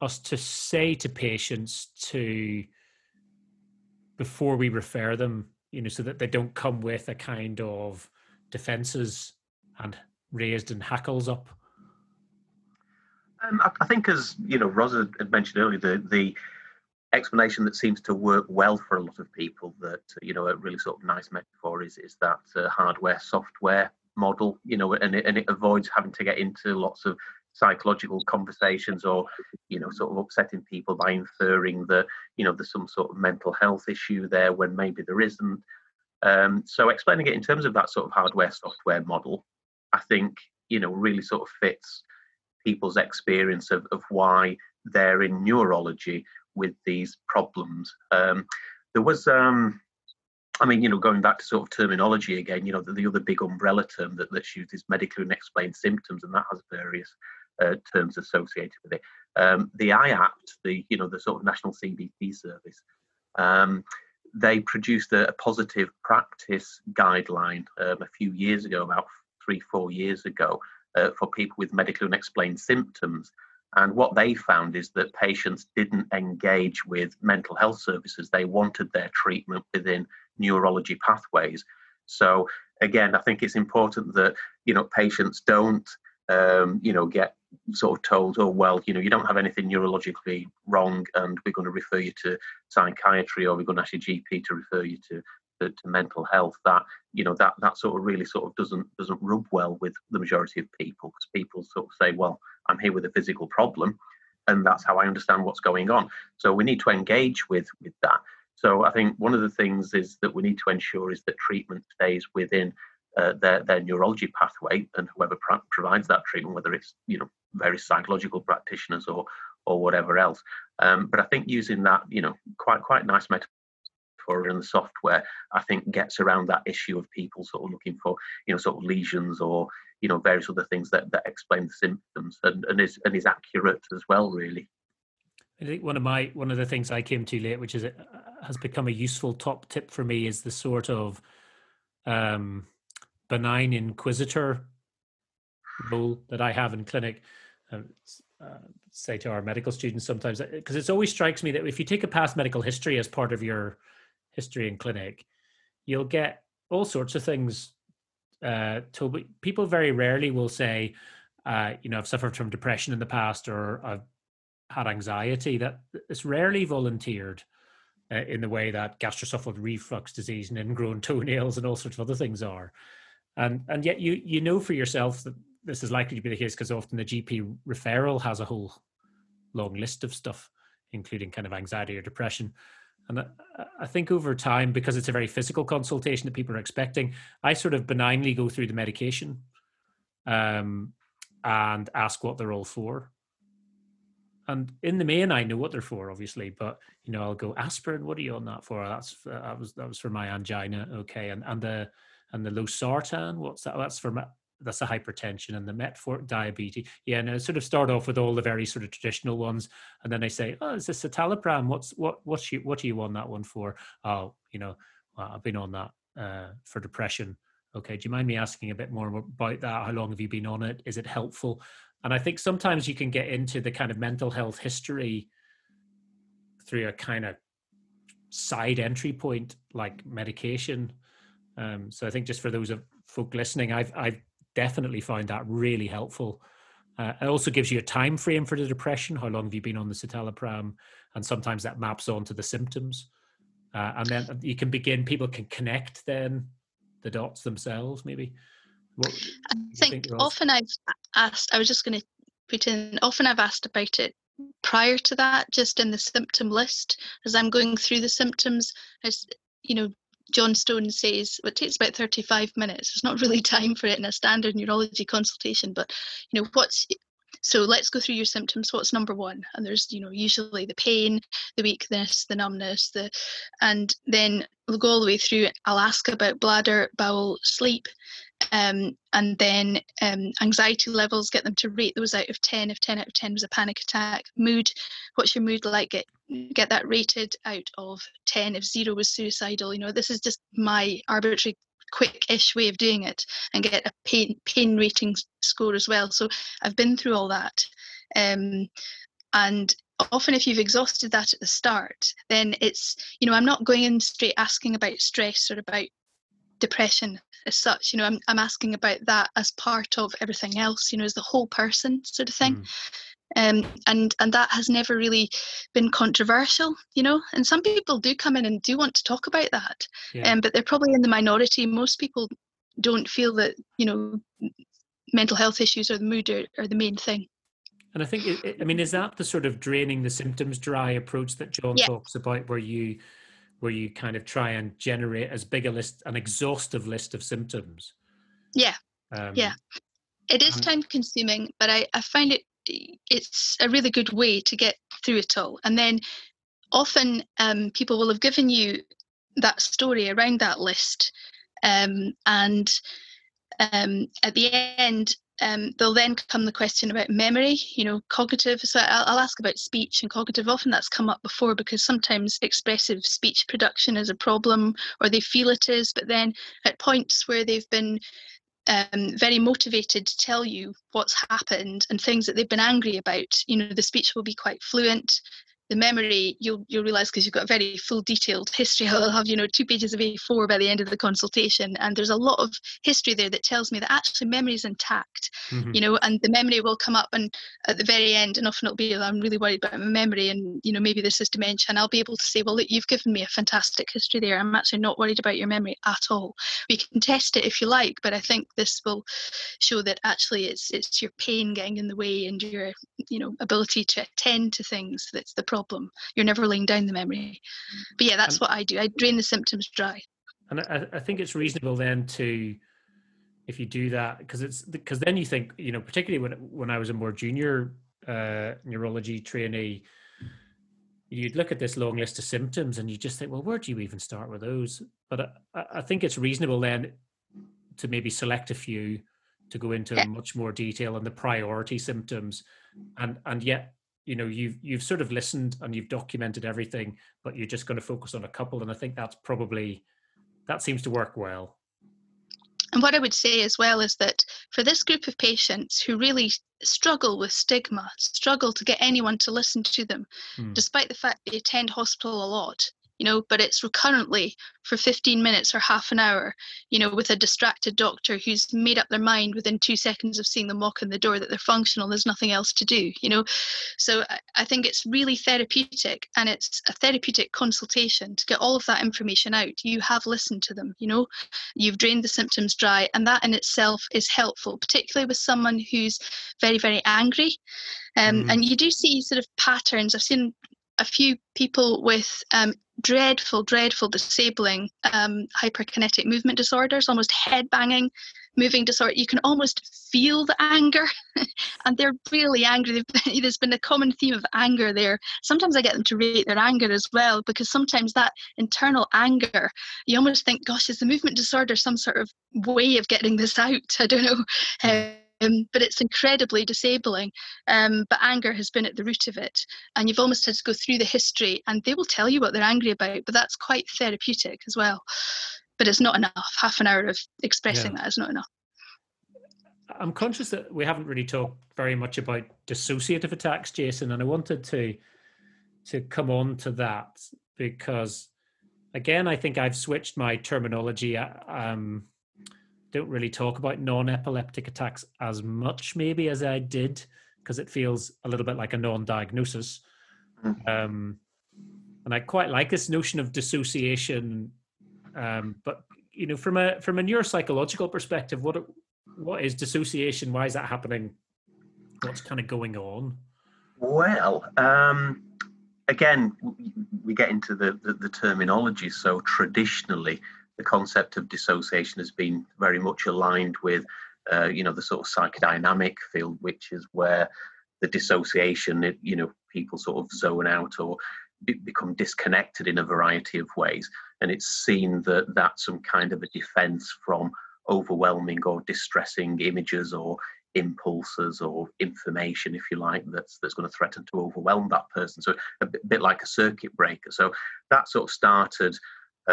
us to say to patients to, before we refer them, you know, so that they don't come with a kind of defenses and raised and hackles up? Um, I think, as you know, Ros had mentioned earlier, the, the explanation that seems to work well for a lot of people, that, you know, a really sort of nice metaphor is is that uh, hardware software model, you know, and it, and it avoids having to get into lots of psychological conversations or, you know, sort of upsetting people by inferring that, you know, there's some sort of mental health issue there when maybe there isn't. Um, so explaining it in terms of that sort of hardware software model, I think, you know, really sort of fits people's experience of, of why they're in neurology with these problems. Um, there was, um, I mean, you know, going back to sort of terminology again, you know, the, the other big umbrella term that, that's used is medically unexplained symptoms, and that has various uh, terms associated with it. Um, the I A P T, the, you know, the sort of National C B T Service, um, they produced a, a positive practice guideline um, a few years ago, about three, four years ago, Uh, for people with medically unexplained symptoms. And what they found is that patients didn't engage with mental health services. They wanted their treatment within neurology pathways. So again, I think it's important that, you know, patients don't, um, you know, get sort of told, oh, well, you know, you don't have anything neurologically wrong and we're going to refer you to psychiatry, or we're going to ask your G P to refer you to To, to mental health. That, you know, that that sort of really sort of doesn't doesn't rub well with the majority of people, because people sort of say, well, I'm here with a physical problem and that's how I understand what's going on. So we need to engage with with that. So I think one of the things is that we need to ensure is that treatment stays within uh, their their neurology pathway, and whoever pro- provides that treatment, whether it's, you know, various psychological practitioners or or whatever else. Um, but I think using that, you know, quite quite nice metaphor or in the software, I think gets around that issue of people sort of looking for, you know, sort of lesions or, you know, various other things that, that explain the symptoms, and, and is and is accurate as well, really. I think one of my one of the things I came to late, which is it has become a useful top tip for me, is the sort of um, benign inquisitor role that I have in clinic. Um, Uh, say to our medical students sometimes, because it always strikes me that if you take a past medical history as part of your history in clinic, you'll get all sorts of things uh, told. But people very rarely will say, uh, you know, I've suffered from depression in the past, or I've had anxiety. That it's rarely volunteered uh, in the way that gastroesophageal reflux disease and ingrown toenails and all sorts of other things are. And and yet you you know for yourself that this is likely to be the case, because often the G P referral has a whole long list of stuff, including kind of anxiety or depression. And I think over time, because it's a very physical consultation that people are expecting, I sort of benignly go through the medication um, and ask what they're all for. And in the main, I know what they're for, obviously, but, you know, I'll go, aspirin, what are you on that for? That's that was that was for my angina, okay. And and the and the losartan, what's that? That's for my... that's the hypertension, and the metformin, diabetes. Yeah, and I sort of start off with all the very sort of traditional ones, and then I say, "Oh, is this citalopram? What's what? What's you? What are you on that one for? Oh, you know, well, I've been on that uh, for depression. Okay, do you mind me asking a bit more about that? How long have you been on it? Is it helpful?" And I think sometimes you can get into the kind of mental health history through a kind of side entry point like medication. Um, so I think just for those of folk listening, I've I've definitely find that really helpful. Uh, it also gives you a time frame for the depression. How long have you been on the citalopram? And sometimes that maps onto the symptoms. Uh, and then you can begin, people can connect then the dots themselves, maybe. What, I think, think often I've asked, I was just going to put in, often I've asked about it prior to that, just in the symptom list. As I'm going through the symptoms, as you know, John Stone says, well, it takes about thirty-five minutes. There's not really time for it in a standard neurology consultation, but, you know, what's, so let's go through your symptoms. What's number one? And there's, you know, usually the pain, the weakness, the numbness, the, and then we'll go all the way through. I'll ask about bladder, bowel, sleep, um, and then um, anxiety levels, get them to rate those out of ten. If ten out of ten was a panic attack, mood, what's your mood like? Get get that rated out of ten. If zero was suicidal, you know, this is just my arbitrary quick-ish way of doing it, and get a pain pain rating score as well. So I've been through all that, um, and often if you've exhausted that at the start, then it's, you know, I'm not going in straight asking about stress or about depression as such. You know, I'm, I'm asking about that as part of everything else, you know, as the whole person sort of thing. Mm. Um, and and that has never really been controversial, you know, and some people do come in and do want to talk about that, yeah. um, but they're probably in the minority. Most people don't feel that, you know, mental health issues or the mood are, are the main thing. And I think, it, it, I mean, is that the sort of draining the symptoms dry approach that John yeah. talks about, where you where you kind of try and generate as big a list, an exhaustive list of symptoms? Yeah, um, yeah. It is time consuming, but I, I find it, it's a really good way to get through it all. And then often um, people will have given you that story around that list, um, and um, at the end um, there'll then come the question about memory, you know, cognitive. So I'll, I'll ask about speech and cognitive. Often that's come up before, because sometimes expressive speech production is a problem, or they feel it is, but then at points where they've been Um, very motivated to tell you what's happened and things that they've been angry about, you know, the speech will be quite fluent. The memory, you'll you'll realise, because you've got a very full detailed history. I'll have, you know, two pages of A four by the end of the consultation, and there's a lot of history there that tells me that actually memory is intact, mm-hmm. you know, and the memory will come up and at the very end, and often it'll be, I'm really worried about my memory, and, you know, maybe this is dementia, and I'll be able to say, well, look, you've given me a fantastic history there. I'm actually not worried about your memory at all. We can test it if you like, but I think this will show that actually it's it's your pain getting in the way and your, you know, ability to attend to things that's the problem. problem You're never laying down the memory. But yeah, that's and, what I do. I drain the symptoms dry. And I, I think it's reasonable then to, if you do that, because it's because then you think, you know, particularly when when I was a more junior uh neurology trainee, you'd look at this long list of symptoms and you just think, well, where do you even start with those? But I, I think it's reasonable then to maybe select a few to go into yeah. much more detail on the priority symptoms, and and yet, you know, you've you've sort of listened and you've documented everything, but you're just going to focus on a couple. And I think that's probably, that seems to work well. And what I would say as well is that for this group of patients who really struggle with stigma, struggle to get anyone to listen to them, hmm. despite the fact they attend hospital a lot, you know, but it's recurrently for fifteen minutes or half an hour, you know, with a distracted doctor who's made up their mind within two seconds of seeing them walk in the door that they're functional, there's nothing else to do, you know. So I think it's really therapeutic, and it's a therapeutic consultation to get all of that information out. You have listened to them, you know, you've drained the symptoms dry, and that in itself is helpful, particularly with someone who's very, very angry. Um, mm. And you do see sort of patterns. I've seen a few people with um, dreadful, dreadful, disabling um, hyperkinetic movement disorders, almost head banging, moving disorder. You can almost feel the anger, and they're really angry. Been, there's been a common theme of anger there. Sometimes I get them to rate their anger as well, because sometimes that internal anger, you almost think, gosh, is the movement disorder some sort of way of getting this out? I don't know. Um, Um, but it's incredibly disabling, um, but anger has been at the root of it, and you've almost had to go through the history, and they will tell you what they're angry about, but that's quite therapeutic as well. But it's not enough. Half an hour of expressing yeah. that is not enough. I'm conscious that we haven't really talked very much about dissociative attacks, Jason, and I wanted to to come on to that, because again, I think I've switched my terminology. um Don't really talk about non-epileptic attacks as much, maybe, as I did, because it feels a little bit like a non-diagnosis. Um, and I quite like this notion of dissociation. Um, but you know, from a from a neuropsychological perspective, what what is dissociation? Why is that happening? What's kind of going on? Well, um, again, we get into the the, the terminology. So traditionally, the concept of dissociation has been very much aligned with, uh, you know, the sort of psychodynamic field, which is where the dissociation, it, you know, people sort of zone out or be- become disconnected in a variety of ways. And it's seen that that's some kind of a defense from overwhelming or distressing images or impulses or information, if you like, that's that's going to threaten to overwhelm that person. So a b- bit like a circuit breaker. So that sort of started,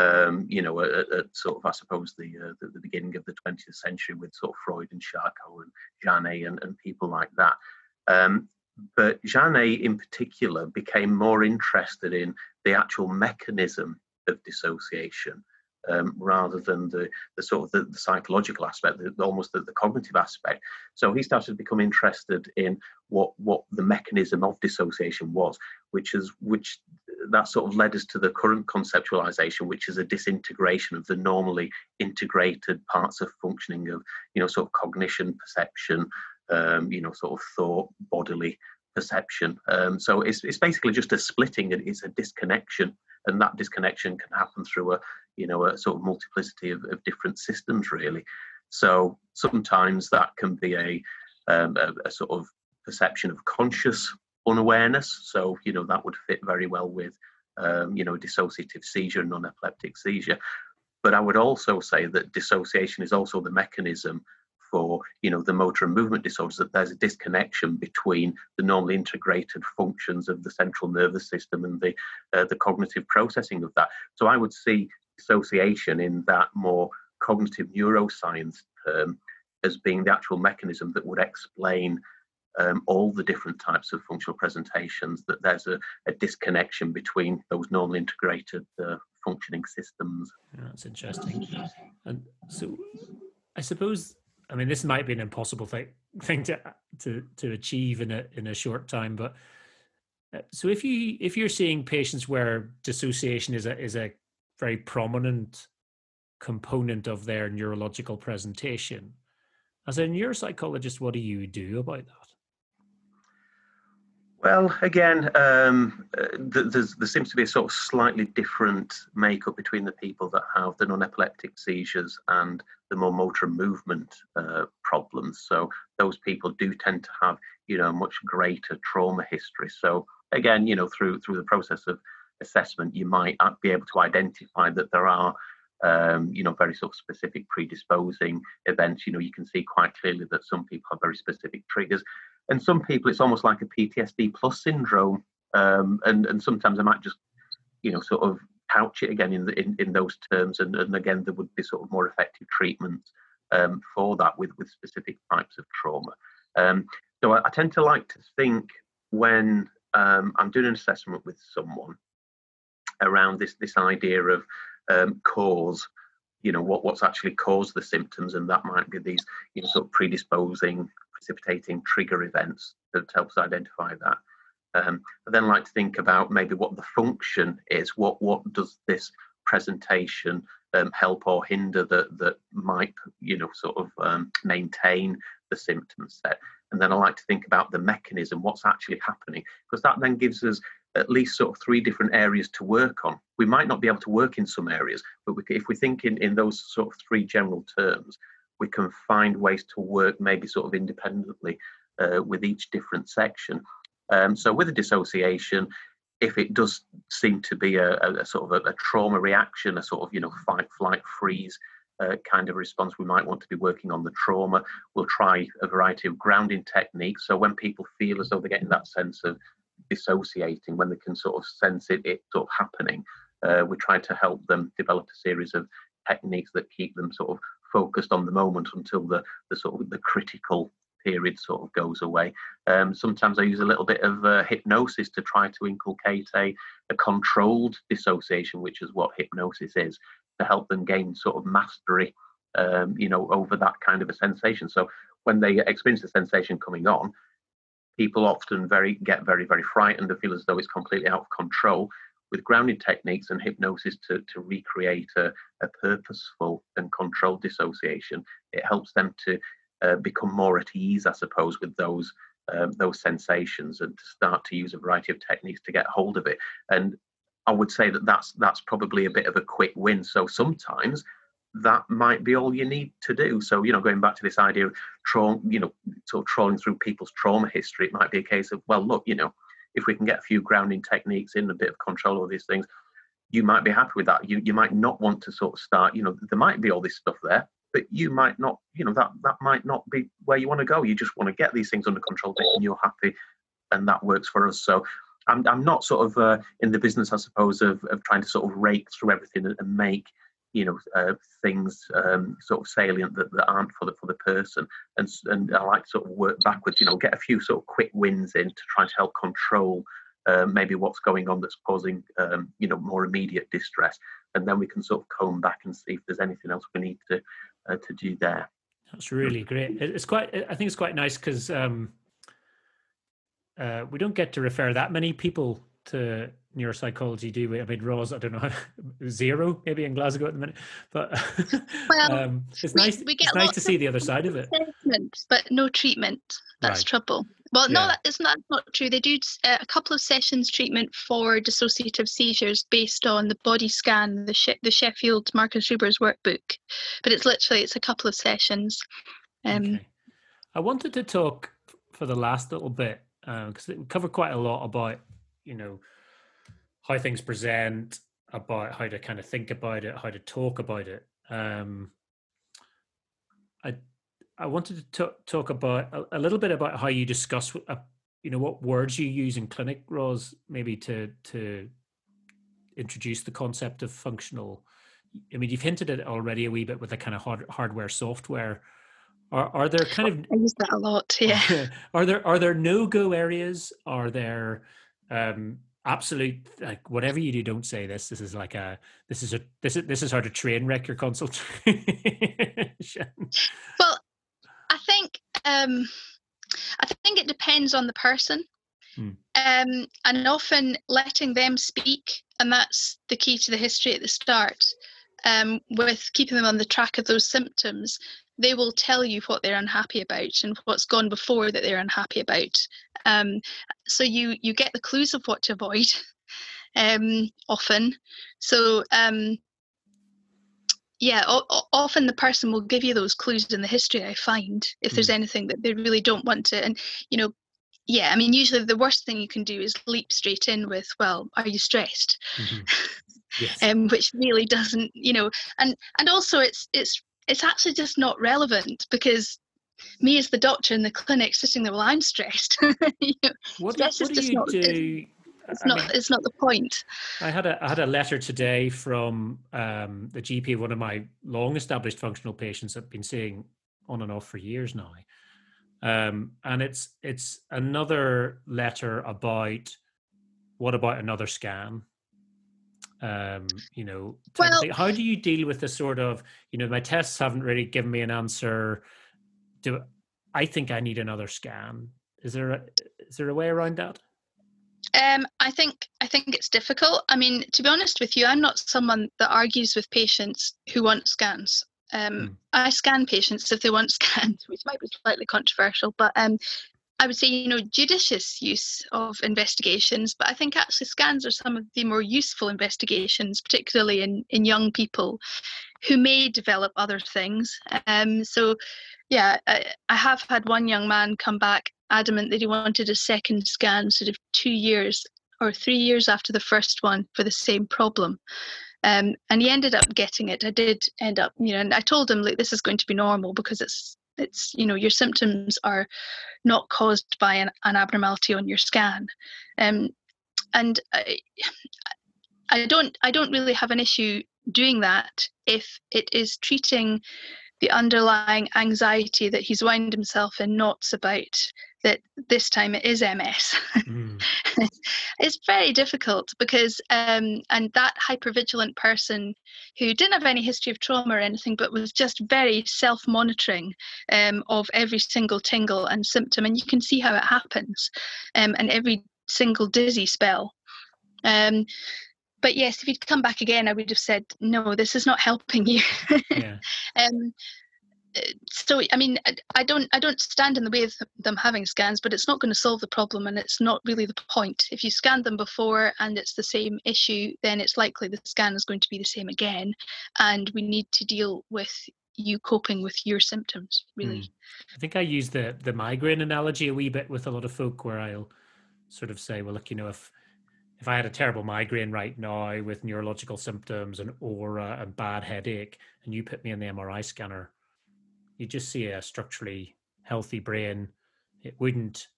Um, you know, at, at sort of, I suppose, the, uh, the the beginning of the twentieth century with sort of Freud and Charcot and Janet and, and people like that. Um, but Janet in particular became more interested in the actual mechanism of dissociation um, rather than the, the sort of the, the psychological aspect, the, almost the, the cognitive aspect. So he started to become interested in what what the mechanism of dissociation was, which is which that sort of led us to the current conceptualization, which is a disintegration of the normally integrated parts of functioning of, you know, sort of cognition, perception, um, you know, sort of thought, bodily perception. Um, so it's, it's basically just a splitting, and it's a disconnection, and that disconnection can happen through a, you know, a sort of multiplicity of, of different systems, really. So sometimes that can be a, um, a, a sort of perception of conscious unawareness. So, you know, that would fit very well with, um, you know, dissociative seizure, non-epileptic seizure. But I would also say that dissociation is also the mechanism for, you know, the motor and movement disorders, that there's a disconnection between the normally integrated functions of the central nervous system and the, uh, the cognitive processing of that. So I would see dissociation in that more cognitive neuroscience term as being the actual mechanism that would explain Um, all the different types of functional presentations, that there's a, a disconnection between those normally integrated uh, functioning systems. Yeah, that's interesting. And so I suppose, I mean, this might be an impossible thing, thing to, to to achieve in a in a short time, but uh, so if you if you're seeing patients where dissociation is a is a very prominent component of their neurological presentation, as a neuropsychologist, what do you do about that? Well, again, um, th- there's, there seems to be a sort of slightly different makeup between the people that have the non-epileptic seizures and the more motor movement uh, problems. So those people do tend to have, you know, much greater trauma history. So again, you know, through through the process of assessment, you might be able to identify that there are, um, you know, very sort of specific predisposing events. You know, you can see quite clearly that some people have very specific triggers. And some people, it's almost like a P T S D plus syndrome, um, and and sometimes I might just, you know, sort of couch it again in the, in, in those terms, and, and again there would be sort of more effective treatments um, for that with with specific types of trauma. Um, so I, I tend to like to think when um, I'm doing an assessment with someone around this this idea of um, cause. You know, what what's actually caused the symptoms, and that might be these, you know, sort of predisposing, precipitating trigger events that helps identify that. Um, I then like to think about maybe what the function is. What what does this presentation um, help or hinder that that might, you know, sort of um, maintain the symptom set? And then I like to think about the mechanism, what's actually happening, because that then gives us at least sort of three different areas to work on. We might not be able to work in some areas, but we, if we think in, in those sort of three general terms, we can find ways to work maybe sort of independently uh, with each different section. Um, so with a dissociation, if it does seem to be a, a, a sort of a, a trauma reaction, a sort of, you know, fight, flight, freeze uh, kind of response, we might want to be working on the trauma. We'll try a variety of grounding techniques. So when people feel as though they're getting that sense of dissociating, when they can sort of sense it, it sort of happening, uh, we try to help them develop a series of techniques that keep them sort of focused on the moment until the the sort of the critical period sort of goes away. Um, sometimes I use a little bit of uh, hypnosis to try to inculcate a, a controlled dissociation, which is what hypnosis is, to help them gain sort of mastery, um, you know, over that kind of a sensation. So when they experience the sensation coming on, people often very get very, very frightened and feel as though it's completely out of control. With grounding techniques and hypnosis to, to recreate a, a purposeful and controlled dissociation, it helps them to uh, become more at ease, I suppose, with those um, those sensations, and to start to use a variety of techniques to get hold of it. And I would say that that's, that's probably a bit of a quick win. So sometimes that might be all you need to do. So, you know, going back to this idea of trauma, you know, sort of trawling through people's trauma history, it might be a case of, well, look, you know, if we can get a few grounding techniques in, a bit of control over these things, you might be happy with that. You you might not want to sort of start, you know, there might be all this stuff there, but you might not, you know, that that might not be where you want to go. You just want to get these things under control and you're happy, and that works for us. So I'm I'm not sort of uh, in the business, I suppose, of of trying to sort of rake through everything and make, you know, uh, things um, sort of salient that, that aren't for the for the person. And and I like to sort of work backwards, you know, get a few sort of quick wins in to try to help control uh, maybe what's going on that's causing, um, you know, more immediate distress. And then we can sort of comb back and see if there's anything else we need to uh, to do there. That's really great. It's quite, I think it's quite nice because um, uh, we don't get to refer that many people to neuropsychology, do we? I mean, Ros, I don't know, zero maybe in Glasgow at the minute, but well, um, it's we, nice, we get it's nice to see the other side of it. But no treatment, that's right. Trouble. Well, yeah. No, that is not, not true. They do uh, a couple of sessions treatment for dissociative seizures based on the body scan, the, she- the Sheffield Marcus Huber's workbook, but it's literally, it's a couple of sessions. Um, okay. I wanted to talk for the last little bit, because um, we cover quite a lot about, you know, how things present, about how to kind of think about it, how to talk about it. Um, I I wanted to t- talk about a, a little bit about how you discuss, uh, you know, what words you use in clinic, Ros, maybe to to introduce the concept of functional. I mean, you've hinted at it already a wee bit with the kind of hard, hardware, software. Are are there kind of I use that a lot? Yeah. Are, are there are there no-go areas? Are there um, absolute, like, whatever you do, don't say this. This is like a, this is a, this is, this is how to train wreck your consultation. Well, I think, um, I think it depends on the person. Hmm. Um, and often letting them speak. And that's the key to the history at the start, um, with keeping them on the track of those symptoms. They will tell you what they're unhappy about and what's gone before that they're unhappy about. Um, so you you get the clues of what to avoid, um, often. So um, yeah, o- often the person will give you those clues in the history, I find, if mm. there's anything that they really don't want to. And, you know, yeah, I mean, usually the worst thing you can do is leap straight in with, well, are you stressed? Mm-hmm. Yes. um, which really doesn't, you know, and, and also it's it's, it's actually just not relevant, because me as the doctor in the clinic sitting there, well, I'm stressed. you know, what stress do, what is just do you not, do? It's I not. Mean, it's not the point. I had a I had a letter today from um, the G P of one of my long-established functional patients I've been seeing on and off for years now, um, and it's it's another letter about what about another scan. Um, you know, well, how do you deal with the sort of, you know, my tests haven't really given me an answer. Do I think I need another scan? Is there a, is there a way around that? Um, I think I think it's difficult. I mean, to be honest with you, I'm not someone that argues with patients who want scans. Um, mm. I scan patients if they want scans, which might be slightly controversial, but um, I would say, you know, judicious use of investigations, but I think actually scans are some of the more useful investigations, particularly in, in young people who may develop other things. Um, so, yeah, I, I have had one young man come back adamant that he wanted a second scan sort of two years or three years after the first one for the same problem. Um, and he ended up getting it. I did end up, you know, and I told him, look, this is going to be normal because it's, It's, you know, your symptoms are not caused by an, an abnormality on your scan. Um, and I, I don't I don't really have an issue doing that if it is treating the underlying anxiety that he's wound himself in knots about, that this time it is M S. Mm. It's very difficult because, um, and that hypervigilant person who didn't have any history of trauma or anything, but was just very self-monitoring um, of every single tingle and symptom, and you can see how it happens, um, and every single dizzy spell. Um, But yes, if you'd come back again, I would have said, no, this is not helping you. Yeah. um, so, I mean, I, I don't I don't stand in the way of them having scans, but it's not going to solve the problem, and it's not really the point. If you scanned them before and it's the same issue, then it's likely the scan is going to be the same again. And we need to deal with you coping with your symptoms, really. Mm. I think I use the, the migraine analogy a wee bit with a lot of folk, where I'll sort of say, well, look, you know, if... If I had a terrible migraine right now with neurological symptoms and aura and bad headache, and you put me in the M R I scanner, you just see a structurally healthy brain. It wouldn't,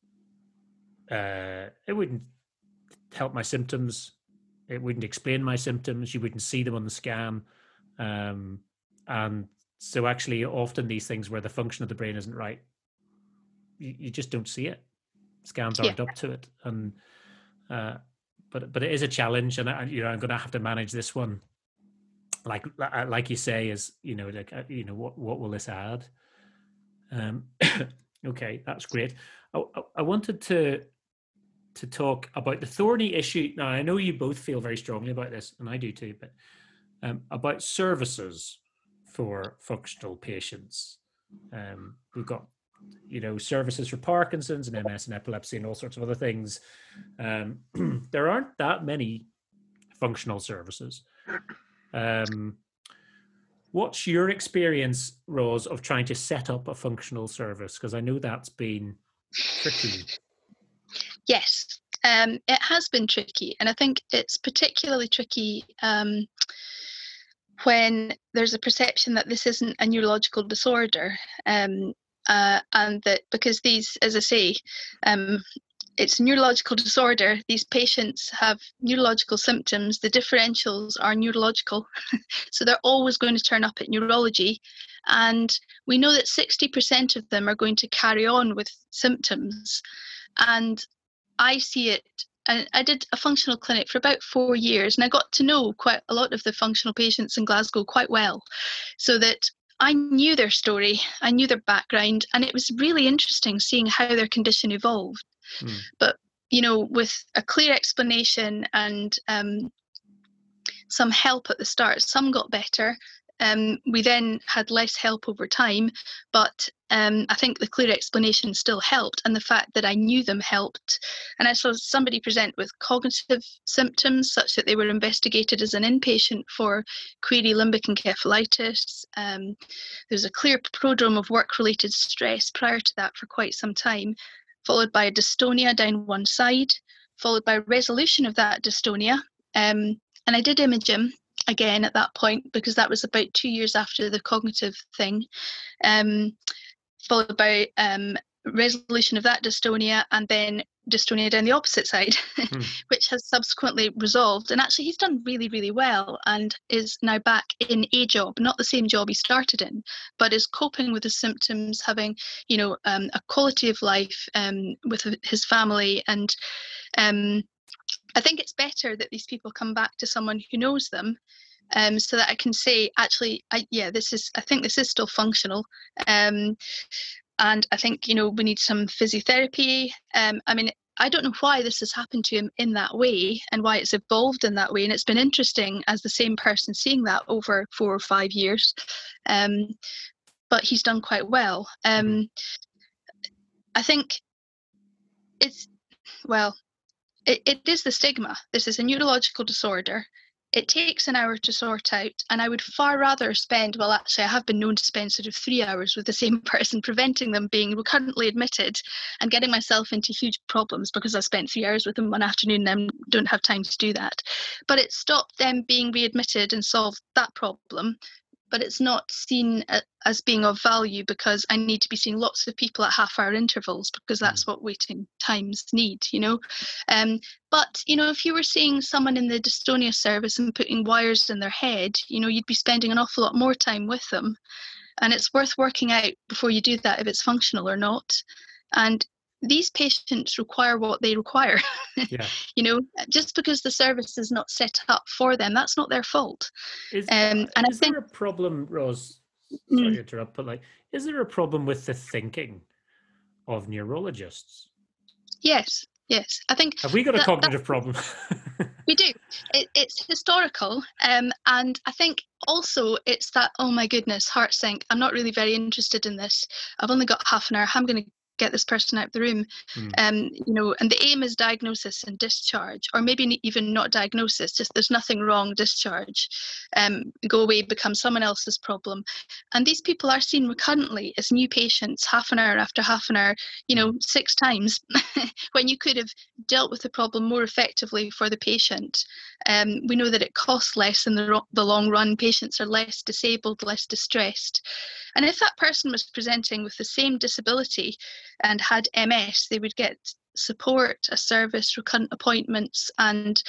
uh, it wouldn't help my symptoms. It wouldn't explain my symptoms. You wouldn't see them on the scan. Um, and so actually often these things where the function of the brain isn't right, you, you just don't see it. Scans aren't yeah. up to it. And uh, but but it is a challenge, and I, you know, I'm going to have to manage this one. Like like you say, is you know like you know what what will this add? Um, okay, that's great. I, I, I wanted to to talk about the thorny issue. Now I know you both feel very strongly about this, and I do too. But um, about services for functional patients, um, we've got you know services for Parkinson's and M S and epilepsy and all sorts of other things. Um, there aren't that many functional services. Um, what's your experience, Ros, of trying to set up a functional service? Because I know that's been tricky. Yes, um, it has been tricky. And I think it's particularly tricky um, when there's a perception that this isn't a neurological disorder. Um, uh, and that because these, as I say, um, it's a neurological disorder. These patients have neurological symptoms. The differentials are neurological. So they're always going to turn up at neurology. And we know that sixty percent of them are going to carry on with symptoms. And I see it, and I did a functional clinic for about four years, and I got to know quite a lot of the functional patients in Glasgow quite well, so that I knew their story, I knew their background, and it was really interesting seeing how their condition evolved. Mm. But, you know, with a clear explanation and um, some help at the start, some got better. Um, we then had less help over time, but um, I think the clear explanation still helped, and the fact that I knew them helped. And I saw somebody present with cognitive symptoms such that they were investigated as an inpatient for query limbic encephalitis. Um, there's a clear prodrome of work-related stress prior to that for quite some time, followed by a dystonia down one side, followed by resolution of that dystonia. Um, and I did image him again at that point, because that was about two years after the cognitive thing, um, followed by um, resolution of that dystonia, and then dystonia down the opposite side, hmm. which has subsequently resolved. And actually he's done really, really well and is now back in a job, not the same job he started in, but is coping with his symptoms, having, you know, um, a quality of life um, with his family. And um, I think it's better that these people come back to someone who knows them, um, so that I can say, actually, I, yeah, this is, I think this is still functional. Um, And I think, you know, we need some physiotherapy. Um, I mean, I don't know why this has happened to him in that way and why it's evolved in that way. And it's been interesting as the same person seeing that over four or five years. Um, but he's done quite well. Um, I think it's, well, it, it is the stigma. This is a neurological disorder. It takes an hour to sort out, and I would far rather spend, well, actually, I have been known to spend sort of three hours with the same person, preventing them being recurrently admitted and getting myself into huge problems because I spent three hours with them one afternoon and I don't have time to do that. But it stopped them being readmitted and solved that problem. But it's not seen as being of value because I need to be seeing lots of people at half hour intervals because that's what waiting times need, you know. Um, but, you know, if you were seeing someone in the dystonia service and putting wires in their head, you know, you'd be spending an awful lot more time with them. And it's worth working out before you do that if it's functional or not. And these patients require what they require. Yeah. You know, just because the service is not set up for them, that's not their fault. Is, um, and is I think, there a problem, Ros? Sorry mm, to interrupt, but like, is there a problem with the thinking of neurologists? Yes, yes. I think have we got that, a cognitive that, problem? We do. It, it's historical, um, and I think also it's that. Oh my goodness, heart sink. I'm not really very interested in this. I've only got half an hour. I'm going to get this person out of the room. Mm. Um, you know, and the aim is diagnosis and discharge, or maybe even not diagnosis, just there's nothing wrong, discharge, um, go away, become someone else's problem. And these people are seen recurrently as new patients, half an hour after half an hour, you know, six times, when you could have dealt with the problem more effectively for the patient. Um, we know that it costs less in the, ro- the long run. Patients are less disabled, less distressed. And if that person was presenting with the same disability and had M S, they would get support, a service, recurrent appointments, and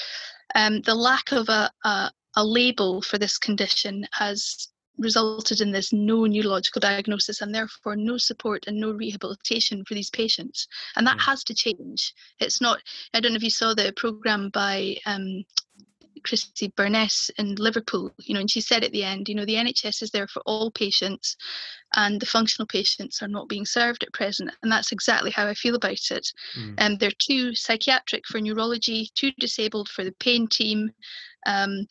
um, the lack of a, a, a label for this condition has resulted in this no neurological diagnosis and therefore no support and no rehabilitation for these patients. And that has to change. It's not, I don't know if you saw the programme by um, Christy Burness in Liverpool, you know, and she said at the end, you know, the N H S is there for all patients and the functional patients are not being served at present. And that's exactly how I feel about it. And mm. um, there are two psychiatric for neurology, two disabled for the pain team, um,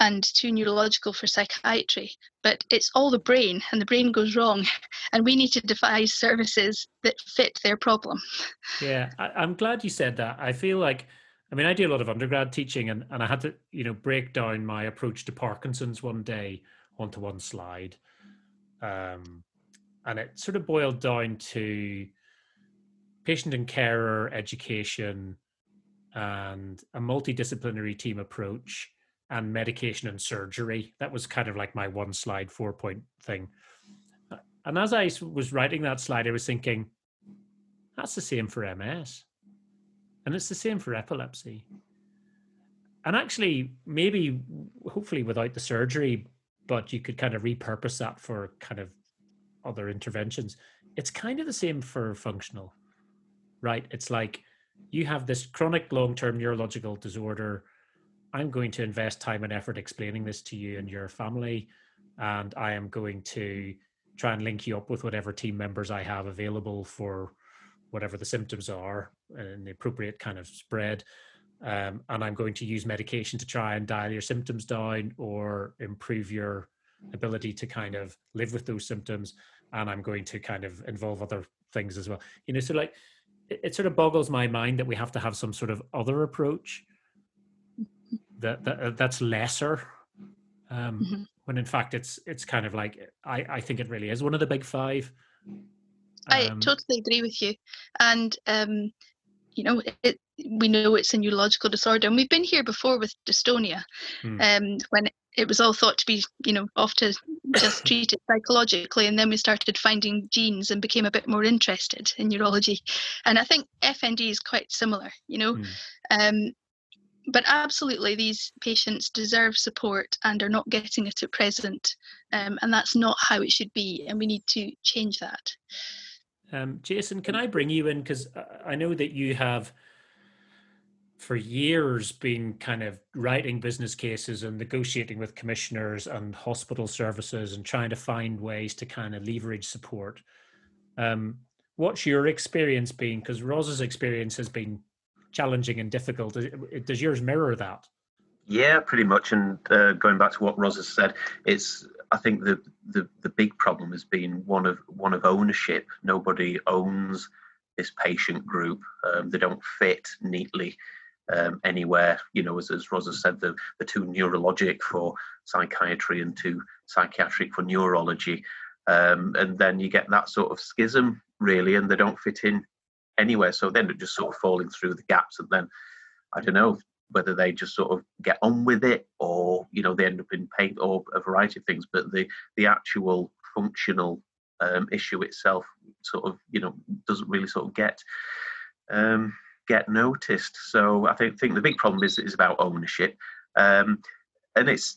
and two neurological for psychiatry, but it's all the brain, and the brain goes wrong, and we need to devise services that fit their problem. Yeah, I, I'm glad you said that. I feel like, I mean, I do a lot of undergrad teaching, and, and I had to, you know, break down my approach to Parkinson's one day onto one slide. Um, and it sort of boiled down to patient and carer education and a multidisciplinary team approach and medication and surgery. That was kind of like my one slide, four point thing. And as I was writing that slide, I was thinking, that's the same for M S. And it's the same for epilepsy. And actually, maybe, hopefully without the surgery, but you could kind of repurpose that for kind of other interventions. It's kind of the same for functional, right? It's like you have this chronic long-term neurological disorder. I'm going to invest time and effort explaining this to you and your family, and I am going to try and link you up with whatever team members I have available for whatever the symptoms are and the appropriate kind of spread. Um, and I'm going to use medication to try and dial your symptoms down or improve your ability to kind of live with those symptoms. And I'm going to kind of involve other things as well. You know, so like, it, it sort of boggles my mind that we have to have some sort of other approach That, that that's lesser, um, mm-hmm. when in fact it's it's kind of like, I, I think it really is one of the big five. Um, I totally agree with you. And, um, you know, it, we know it's a neurological disorder, and we've been here before with dystonia, hmm. um, when it was all thought to be, you know, off to just treat it psychologically. And then we started finding genes and became a bit more interested in neurology. And I think F N D is quite similar, you know. Hmm. Um, But absolutely, these patients deserve support and are not getting it at present. Um, and that's not how it should be. And we need to change that. Um, Jason, can I bring you in? Because I know that you have, for years, been kind of writing business cases and negotiating with commissioners and hospital services and trying to find ways to kind of leverage support. Um, what's your experience been? Because Ros's experience has been challenging and difficult. Does yours mirror that? Yeah, pretty much. And uh, going back to what Ros has said, it's I think the, the the big problem has been one of one of ownership. Nobody owns this patient group. Um, they don't fit neatly um, anywhere. You know, as, as Ros has said, the the two neurologic for psychiatry and two psychiatric for neurology, um, and then you get that sort of schism really, and they don't fit in anywhere, so they end up just sort of falling through the gaps, and then I don't know whether they just sort of get on with it, or you know they end up in pain or a variety of things. But the the actual functional um, issue itself sort of you know doesn't really sort of get um, get noticed. So I think think the big problem is is about ownership, um, and it's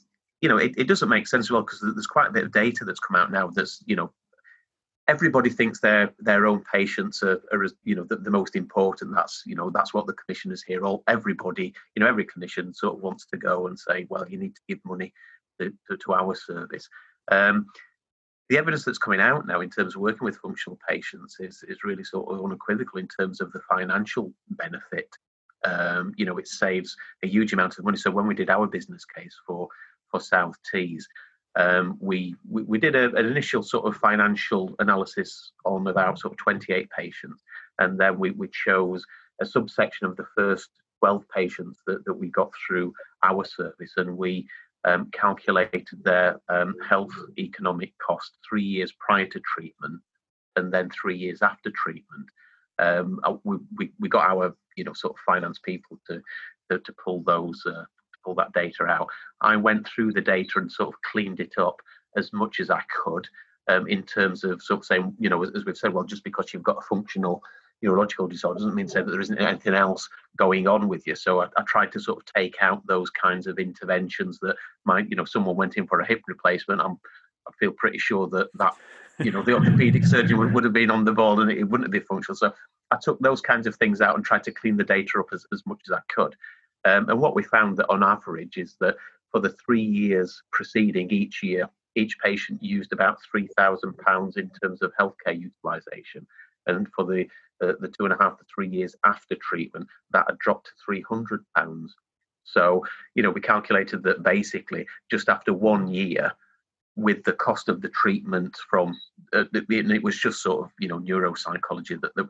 you know it, it doesn't make sense as well, because there's quite a bit of data that's come out now that's you know. Everybody thinks their their own patients are, are you know the, the most important. That's you know that's what the commissioners hear. All everybody you know every clinician sort of wants to go and say, well, you need to give money to, to, to our service. Um, the evidence that's coming out now in terms of working with functional patients is is really sort of unequivocal in terms of the financial benefit. Um, you know it saves a huge amount of money. So when we did our business case for for South Tees, Um, we, we we did a, an initial sort of financial analysis on about sort of twenty-eight patients, and then we, we chose a subsection of the first twelve patients that, that we got through our service, and we um, calculated their um, health economic cost three years prior to treatment, and then three years after treatment. Um, we, we we got our you know sort of finance people to to, to pull those. Uh, all that data out. I went through the data and sort of cleaned it up as much as I could um, in terms of sort of saying, you know, as, as we've said, well, just because you've got a functional neurological disorder doesn't mean to say that there isn't anything else going on with you. So I, I tried to sort of take out those kinds of interventions that might, you know, someone went in for a hip replacement. I'm, I feel pretty sure that that, you know, the orthopedic surgeon would, would have been on the ball and it, it wouldn't be functional. So I took those kinds of things out and tried to clean the data up as, as much as I could. Um, and what we found that on average is that for the three years preceding each year, each patient used about three thousand pounds in terms of healthcare utilisation. And for the, uh, the two and a half to three years after treatment, that had dropped to three hundred pounds. So, you know, we calculated that basically just after one year, with the cost of the treatment from, uh, it was just sort of, you know, neuropsychology that, that we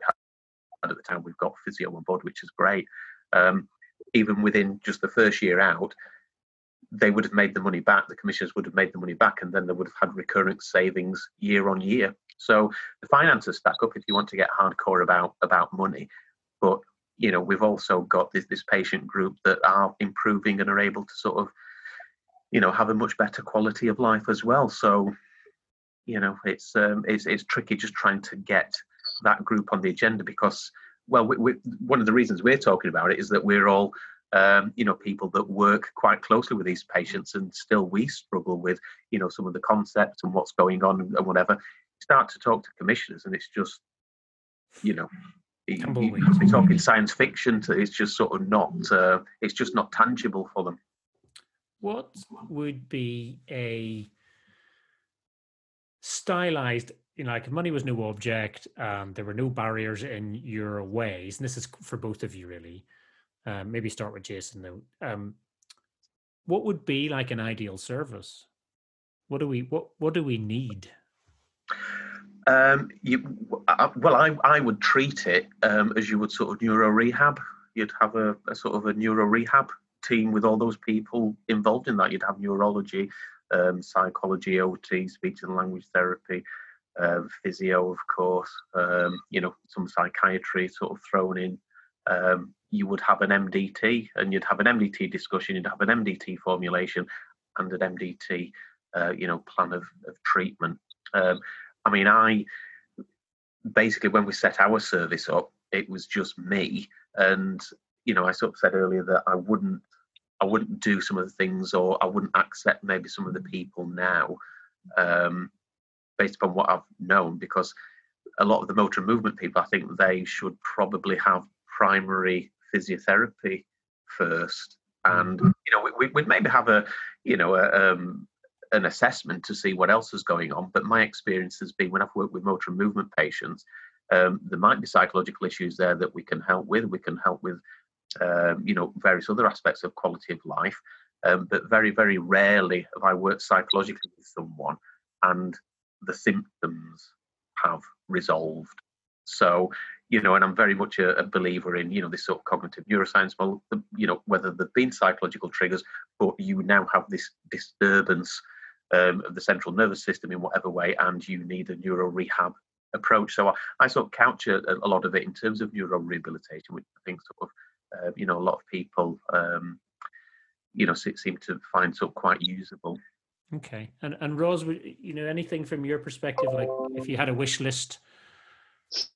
had at the time. We've got physio on board, which is great. Um, even within just the first year out, they would have made the money back, the commissioners would have made the money back, and then they would have had recurrent savings year on year. So the finances stack up if you want to get hardcore about, about money. But, you know, we've also got this, this patient group that are improving and are able to sort of, you know, have a much better quality of life as well. So, you know, it's um, it's it's tricky just trying to get that group on the agenda because, well, we, we, one of the reasons we're talking about it is that we're all, um, you know, people that work quite closely with these patients, and still we struggle with, you know, some of the concepts and what's going on and whatever. You start to talk to commissioners, and it's just, you know, you, you could be talking science fiction. To, it's just sort of not. Uh, it's just not tangible for them. What would be a stylized, you know, like money was no object, um, there were no barriers in your ways, and this is for both of you really, um, maybe start with Jason though. Um, what would be like an ideal service? What do we, what, what do we need? Um, you, I, well, I, I would treat it um, as you would sort of neuro rehab. You'd have a, a sort of a neuro rehab team with all those people involved in that. You'd have neurology, um, psychology, O T, speech and language therapy, uh, physio, of course, um, you know, some psychiatry sort of thrown in. Um, you would have an M D T, and you'd have an M D T discussion, you'd have an M D T formulation and an M D T, uh, you know, plan of, of treatment. Um, I mean, I basically, when we set our service up, it was just me, and you know, I sort of said earlier that I wouldn't, I wouldn't do some of the things, or I wouldn't accept maybe some of the people now, um, based upon what I've known, because a lot of the motor and movement people, I think they should probably have primary physiotherapy first, and you know, we, we'd maybe have a, you know, a, um, an assessment to see what else is going on. But my experience has been when I've worked with motor and movement patients, um, there might be psychological issues there that we can help with. We can help with. Um, you know, various other aspects of quality of life, um, but very, very rarely have I worked psychologically with someone and the symptoms have resolved. So, you know, and I'm very much a, a believer in, you know, this sort of cognitive neuroscience model, you know, whether there've been psychological triggers, but you now have this disturbance um, of the central nervous system in whatever way, and you need a neuro rehab approach. So I, I sort of couch a, a lot of it in terms of neuro rehabilitation, which I think sort of Uh, you know, a lot of people, um, you know, seem to find sort of quite usable. Okay. And and Ros, you know, anything from your perspective, like if you had a wish list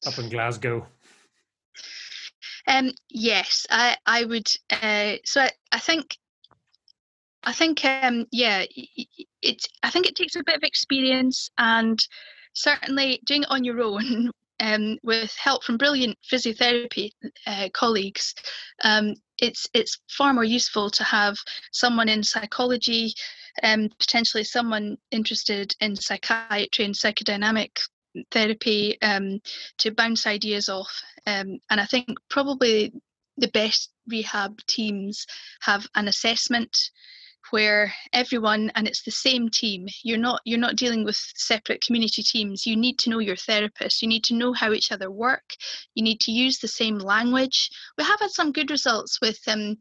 up in Glasgow? Um, yes, I I would. Uh, so I, I think, I think, um, yeah, it. I think it takes a bit of experience, and certainly doing it on your own. Um, with help from brilliant physiotherapy uh, colleagues, um, it's it's far more useful to have someone in psychology, um, potentially someone interested in psychiatry and psychodynamic therapy um, to bounce ideas off. Um, and I think probably the best rehab teams have an assessment where everyone, and it's the same team, you're not you're not dealing with separate community teams. You need to know your therapist, you need to know how each other work, you need to use the same language. We have had some good results with um,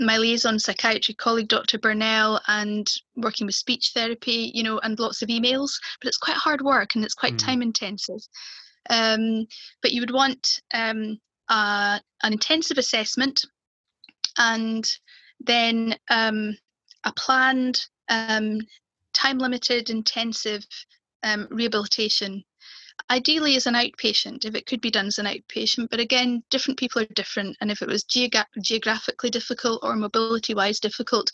my liaison psychiatry colleague Doctor Burnell, and working with speech therapy, you know, and lots of emails, but it's quite hard work and it's quite mm. time intensive. Um, but you would want um, uh, an intensive assessment, and then um, a planned, um, time-limited, intensive um, rehabilitation, ideally as an outpatient, if it could be done as an outpatient, but again, different people are different. And if it was geog- geographically difficult or mobility-wise difficult,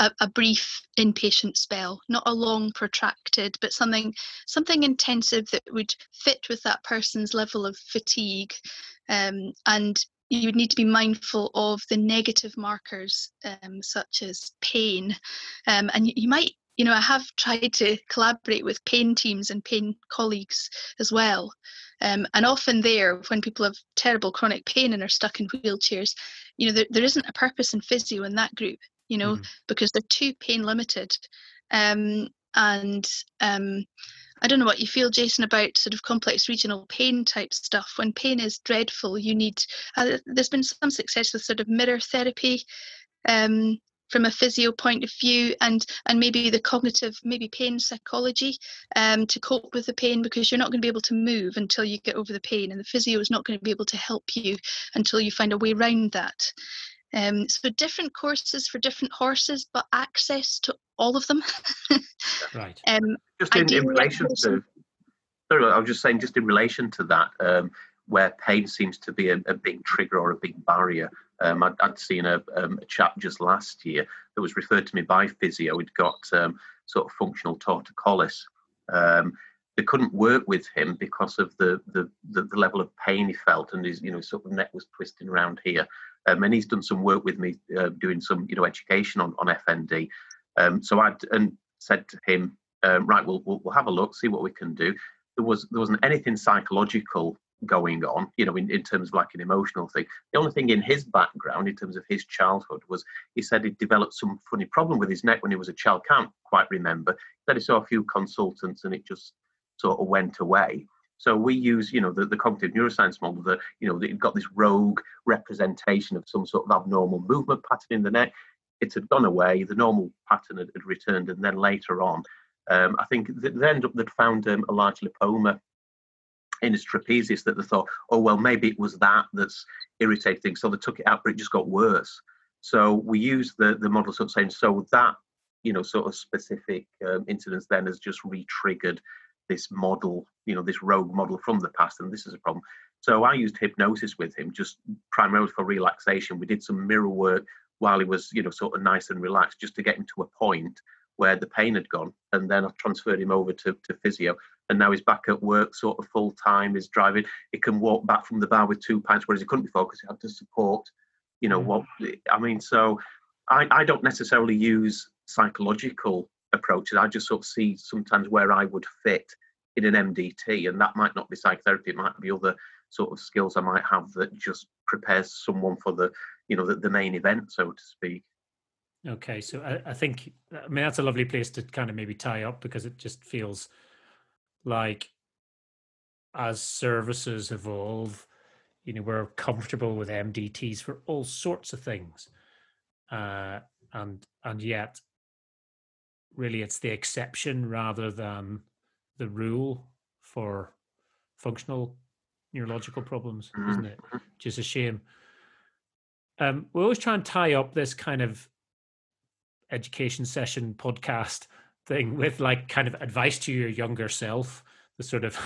a, a brief inpatient spell, not a long protracted, but something, something intensive that would fit with that person's level of fatigue. Um, and you would need to be mindful of the negative markers, um, such as pain. Um, and you, you might, you know, I have tried to collaborate with pain teams and pain colleagues as well. Um, and often there, when people have terrible chronic pain and are stuck in wheelchairs, you know, there, there isn't a purpose in physio in that group, you know, mm. because they're too pain limited. Um, and um, I don't know what you feel, Jason, about sort of complex regional pain type stuff. When pain is dreadful, you need, uh, there's been some success with sort of mirror therapy, um, from a physio point of view, and and maybe the cognitive, maybe pain psychology, um, to cope with the pain, because you're not going to be able to move until you get over the pain, and the physio is not going to be able to help you until you find a way around that. Um, so different courses for different horses, but access to all of them. Right. Um, just in, in relation to, sorry, I was just saying, just in relation to that, um, where pain seems to be a, a big trigger or a big barrier. Um, I'd, I'd seen a, um, a chap just last year that was referred to me by physio. He'd got um, sort of functional torticollis. Um, they couldn't work with him because of the, the the the level of pain he felt, and his you know sort of neck was twisting around here. Um, and he's done some work with me, uh, doing some you know education on on F N D. Um, so I'd and said to him, um, right, we'll, we'll we'll have a look, see what we can do. There was there wasn't anything psychological going on, you know, in, in terms of like an emotional thing. The only thing in his background, in terms of his childhood, was he said he developed some funny problem with his neck when he was a child. Can't quite remember. Then he saw a few consultants and it just sort of went away. So we use, you know, the, the cognitive neuroscience model that, you know, that you've got this rogue representation of some sort of abnormal movement pattern in the neck. It had gone away, the normal pattern had, had returned, and then later on, um, I think they ended up, they'd found um, a large lipoma in his trapezius that they thought, oh, well, maybe it was that that's irritating. So they took it out, but it just got worse. So we use the, the model sort of saying, so that, you know, sort of specific um, incidence then has just re-triggered this model, you know, this rogue model from the past, and this is a problem. So I used hypnosis with him, just primarily for relaxation. We did some mirror work while he was, you know, sort of nice and relaxed, just to get him to a point where the pain had gone, and then I transferred him over to, to physio, and now he's back at work sort of full time. He's driving, he can walk back from the bar with two pints, whereas he couldn't before because he had to support, you know, mm. what I mean. So I, I don't necessarily use psychological approaches. I just sort of see sometimes where I would fit in an M D T, and that might not be psychotherapy, it might be other sort of skills I might have that just prepares someone for the, you know, the, the main event, so to speak. Okay, so I, I think, I mean, that's a lovely place to kind of maybe tie up, because it just feels like as services evolve, you know, we're comfortable with M D Ts for all sorts of things. Uh, and and yet, really, it's the exception rather than the rule for functional neurological problems, isn't it? Which is a shame. Um, we always try and tie up this kind of education session podcast thing with like kind of advice to your younger self, the sort of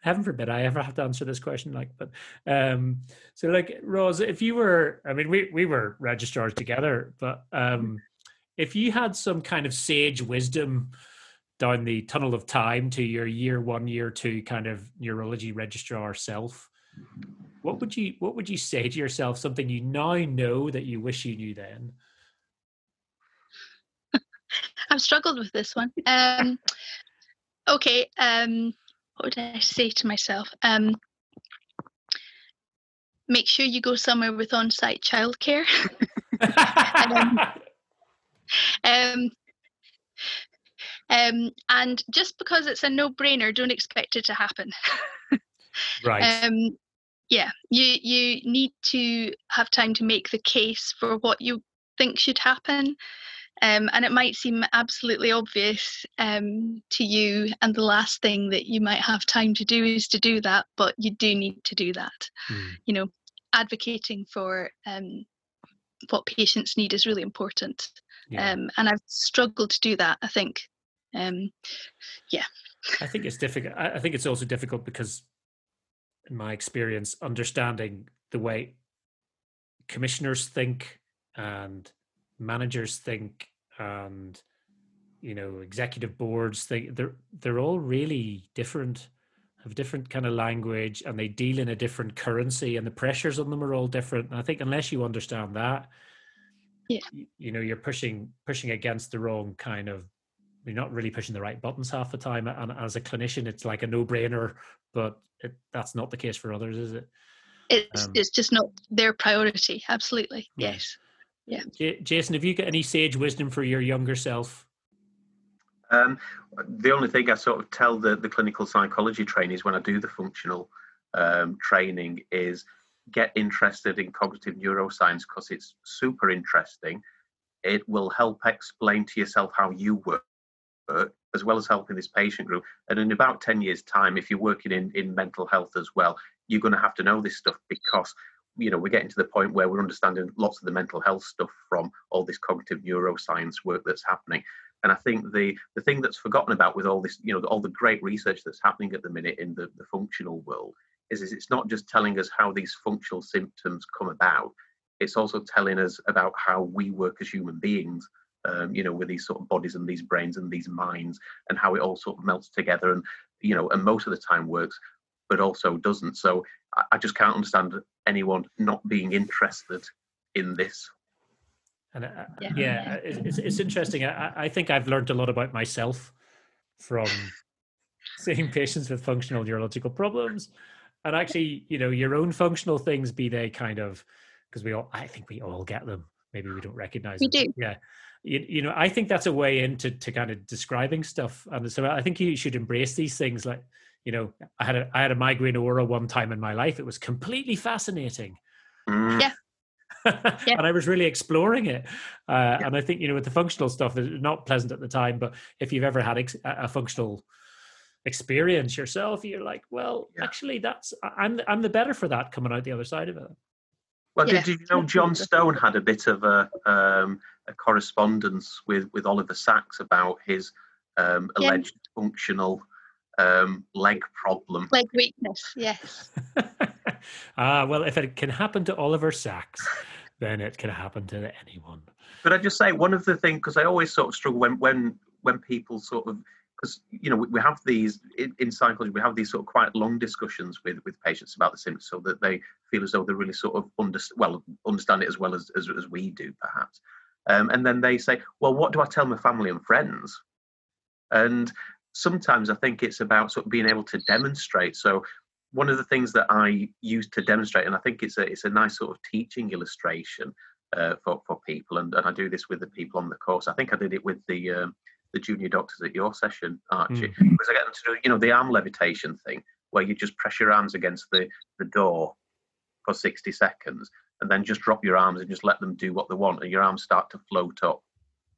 heaven forbid I ever have to answer this question, like, but um so like Ros, if you were, I mean we we were registrars together, but um if you had some kind of sage wisdom down the tunnel of time to your year one, year two kind of neurology registrar self, What would you what would you say to yourself, something you now know that you wish you knew then? I've struggled with this one. Um, okay, um, what would I say to myself? Um, make sure you go somewhere with on-site childcare. um, um, um, and just because it's a no-brainer, don't expect it to happen. Right. Um, Yeah, you you need to have time to make the case for what you think should happen, um, and it might seem absolutely obvious um, to you, and the last thing that you might have time to do is to do that, but you do need to do that. Mm. You know, advocating for um, what patients need is really important, yeah. um, and I've struggled to do that, I think. Um, yeah. I think it's difficult. I think it's also difficult because, in my experience, understanding the way commissioners think and managers think and, you know, executive boards think, they're, they're all really different, have different kind of language, and they deal in a different currency, and the pressures on them are all different. And I think unless you understand that, yeah. you, you know, you're pushing, pushing against the wrong kind of, you're not really pushing the right buttons half the time. And as a clinician, it's like a no-brainer, but it, that's not the case for others, is it? It's um, it's just not their priority. Absolutely. Right. Yes. Yeah. J- Jason, have you got any sage wisdom for your younger self? Um, the only thing I sort of tell the, the clinical psychology trainees when I do the functional um, training is get interested in cognitive neuroscience, because it's super interesting. It will help explain to yourself how you work, as well as helping this patient group. And in about ten years time, if you're working in, in mental health as well, you're going to have to know this stuff, because, you know, we're getting to the point where we're understanding lots of the mental health stuff from all this cognitive neuroscience work that's happening. And I think the the thing that's forgotten about with all this, you know, all the great research that's happening at the minute in the, the functional world is, is it's not just telling us how these functional symptoms come about. It's also telling us about how we work as human beings. Um, you know, with these sort of bodies and these brains and these minds, and how it all sort of melts together, and, you know, and most of the time works, but also doesn't. So I, I just can't understand anyone not being interested in this. And uh, yeah, yeah it's, it's interesting. I, I think I've learned a lot about myself from seeing patients with functional neurological problems, and actually, you know, your own functional things, be they kind of, because we all, I think we all get them. Maybe we don't recognize we them. Do. Yeah. You, you know, I think that's a way into to kind of describing stuff. And so I think you should embrace these things. Like, you know, I had a, I had a migraine aura one time in my life. It was completely fascinating. Mm. Yeah. yeah. And I was really exploring it. Uh, yeah. And I think, you know, with the functional stuff, it's not pleasant at the time, but if you've ever had ex- a functional experience yourself, you're like, well, yeah. actually that's, I'm, I'm the better for that coming out the other side of it. Well, yeah. did, did you know John Stone had a bit of a, um, a correspondence with, with Oliver Sacks about his um, alleged yeah. functional um, leg problem? Leg weakness, yes. Ah, uh, well, if it can happen to Oliver Sacks, then it can happen to anyone. But I just say one of the things, because I always sort of struggle when when, when people sort of, because, you know, we, we have these, in, in psychology, we have these sort of quite long discussions with, with patients about the symptoms, so that they feel as though they really sort of under, well, understand it as well as, as, as we do, perhaps. Um, and then they say, well, what do I tell my family and friends? And sometimes I think it's about sort of being able to demonstrate. So one of the things that I use to demonstrate, and I think it's a, it's a nice sort of teaching illustration uh, for, for people, and, and I do this with the people on the course. I think I did it with the... Um, the junior doctors at your session, Archie, mm. because I get them to do, you know, the arm levitation thing, where you just press your arms against the, the door for sixty seconds, and then just drop your arms and just let them do what they want, and your arms start to float up.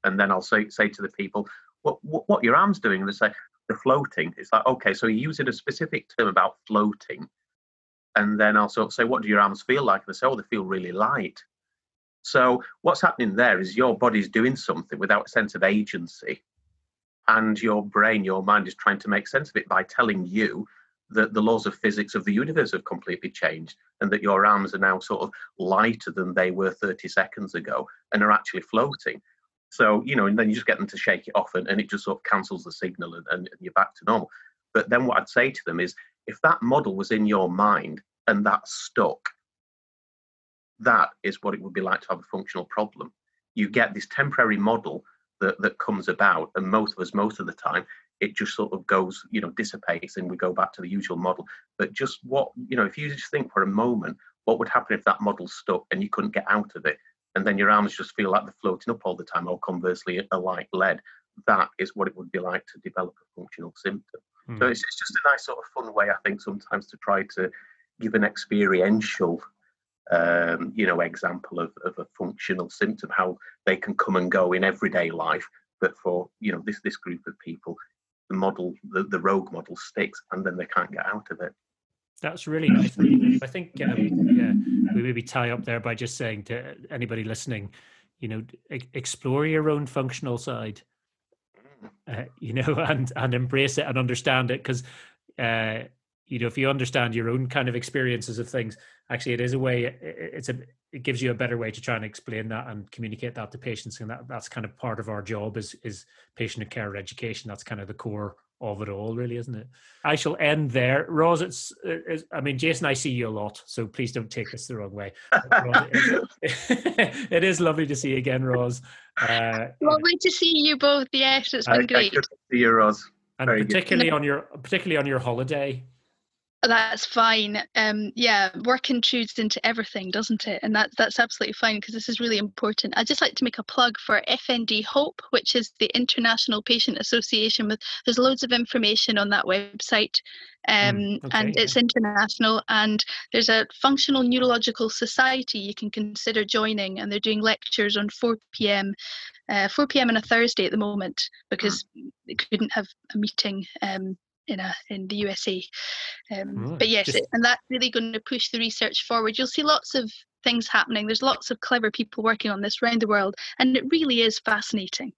And then I'll say say to the people, what what, what are your arms doing? And they say, they're floating. It's like, okay, so you're using a specific term about floating. And then I'll sort of say, what do your arms feel like? And they say, oh, they feel really light. So what's happening there is your body's doing something without a sense of agency. And your brain, your mind is trying to make sense of it by telling you that the laws of physics of the universe have completely changed, and that your arms are now sort of lighter than they were thirty seconds ago and are actually floating. So, you know, and then you just get them to shake it off, and, and it just sort of cancels the signal, and, and you're back to normal. But then what I'd say to them is, if that model was in your mind and that stuck, that is what it would be like to have a functional problem. You get this temporary model That, that comes about, and most of us, most of the time, it just sort of goes, you know, dissipates, and we go back to the usual model. But just what, you know, if you just think for a moment, what would happen if that model stuck and you couldn't get out of it, and then your arms just feel like they're floating up all the time, or conversely, are like lead? That is what it would be like to develop a functional symptom. Mm. So it's, it's just a nice sort of fun way, I think, sometimes to try to give an experiential Um, you know, example of, of a functional symptom, how they can come and go in everyday life. But for, you know, this this group of people, the model, the, the rogue model sticks, and then they can't get out of it. That's really nice. I think um, yeah, we maybe tie up there by just saying to anybody listening, you know, e- explore your own functional side. uh, you know, and and embrace it and understand it, because uh, you know, if you understand your own kind of experiences of things, actually it is a way, it, it's a it gives you a better way to try and explain that and communicate that to patients. And that, that's kind of part of our job is, is patient and carer education. That's kind of the core of it all, really, isn't it? I shall end there. Ros, it's, it's I mean, Jason, I see you a lot, so please don't take this the wrong way. Ros, it, it is lovely to see you again, Ros. Uh, lovely to see you both. Yes, it's been I, great. Good to see you, Ros. And Very particularly good. on your particularly on your holiday. That's fine. Um, yeah, work intrudes into everything, doesn't it? And that's that's absolutely fine, because this is really important. I'd just like to make a plug for F N D Hope, which is the International Patient Association. With there's loads of information on that website, um, mm, okay. and it's international. And there's a Functional Neurological Society you can consider joining, and they're doing lectures on four p m uh, four p m on a Thursday at the moment, because mm. they couldn't have a meeting. Um, In, a, in the U S A. Um, right. But yes, Just... it, and that's really going to push the research forward. You'll see lots of things happening. There's lots of clever people working on this around the world, and it really is fascinating.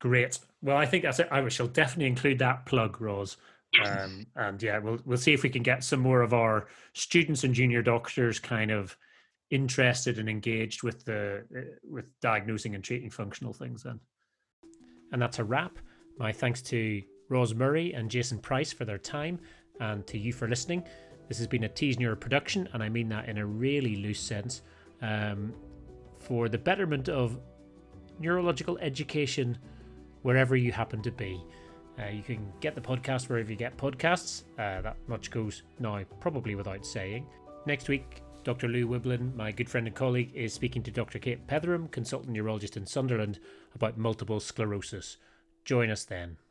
Great. Well, I think that's it. I shall definitely include that plug, Ros. Um, and yeah, we'll we'll see if we can get some more of our students and junior doctors kind of interested and engaged with the uh, with diagnosing and treating functional things then. And that's a wrap. My thanks to Ros Murray and Jason Price for their time, and to you for listening. This has been a TeesNeuro production, and I mean that in a really loose sense, um, for the betterment of neurological education wherever you happen to be. Uh, you can get the podcast wherever you get podcasts. Uh, that much goes now probably without saying. Next week, Doctor Lou Wiblin, my good friend and colleague, is speaking to Doctor Kate Petheram, consultant neurologist in Sunderland, about multiple sclerosis. Join us then.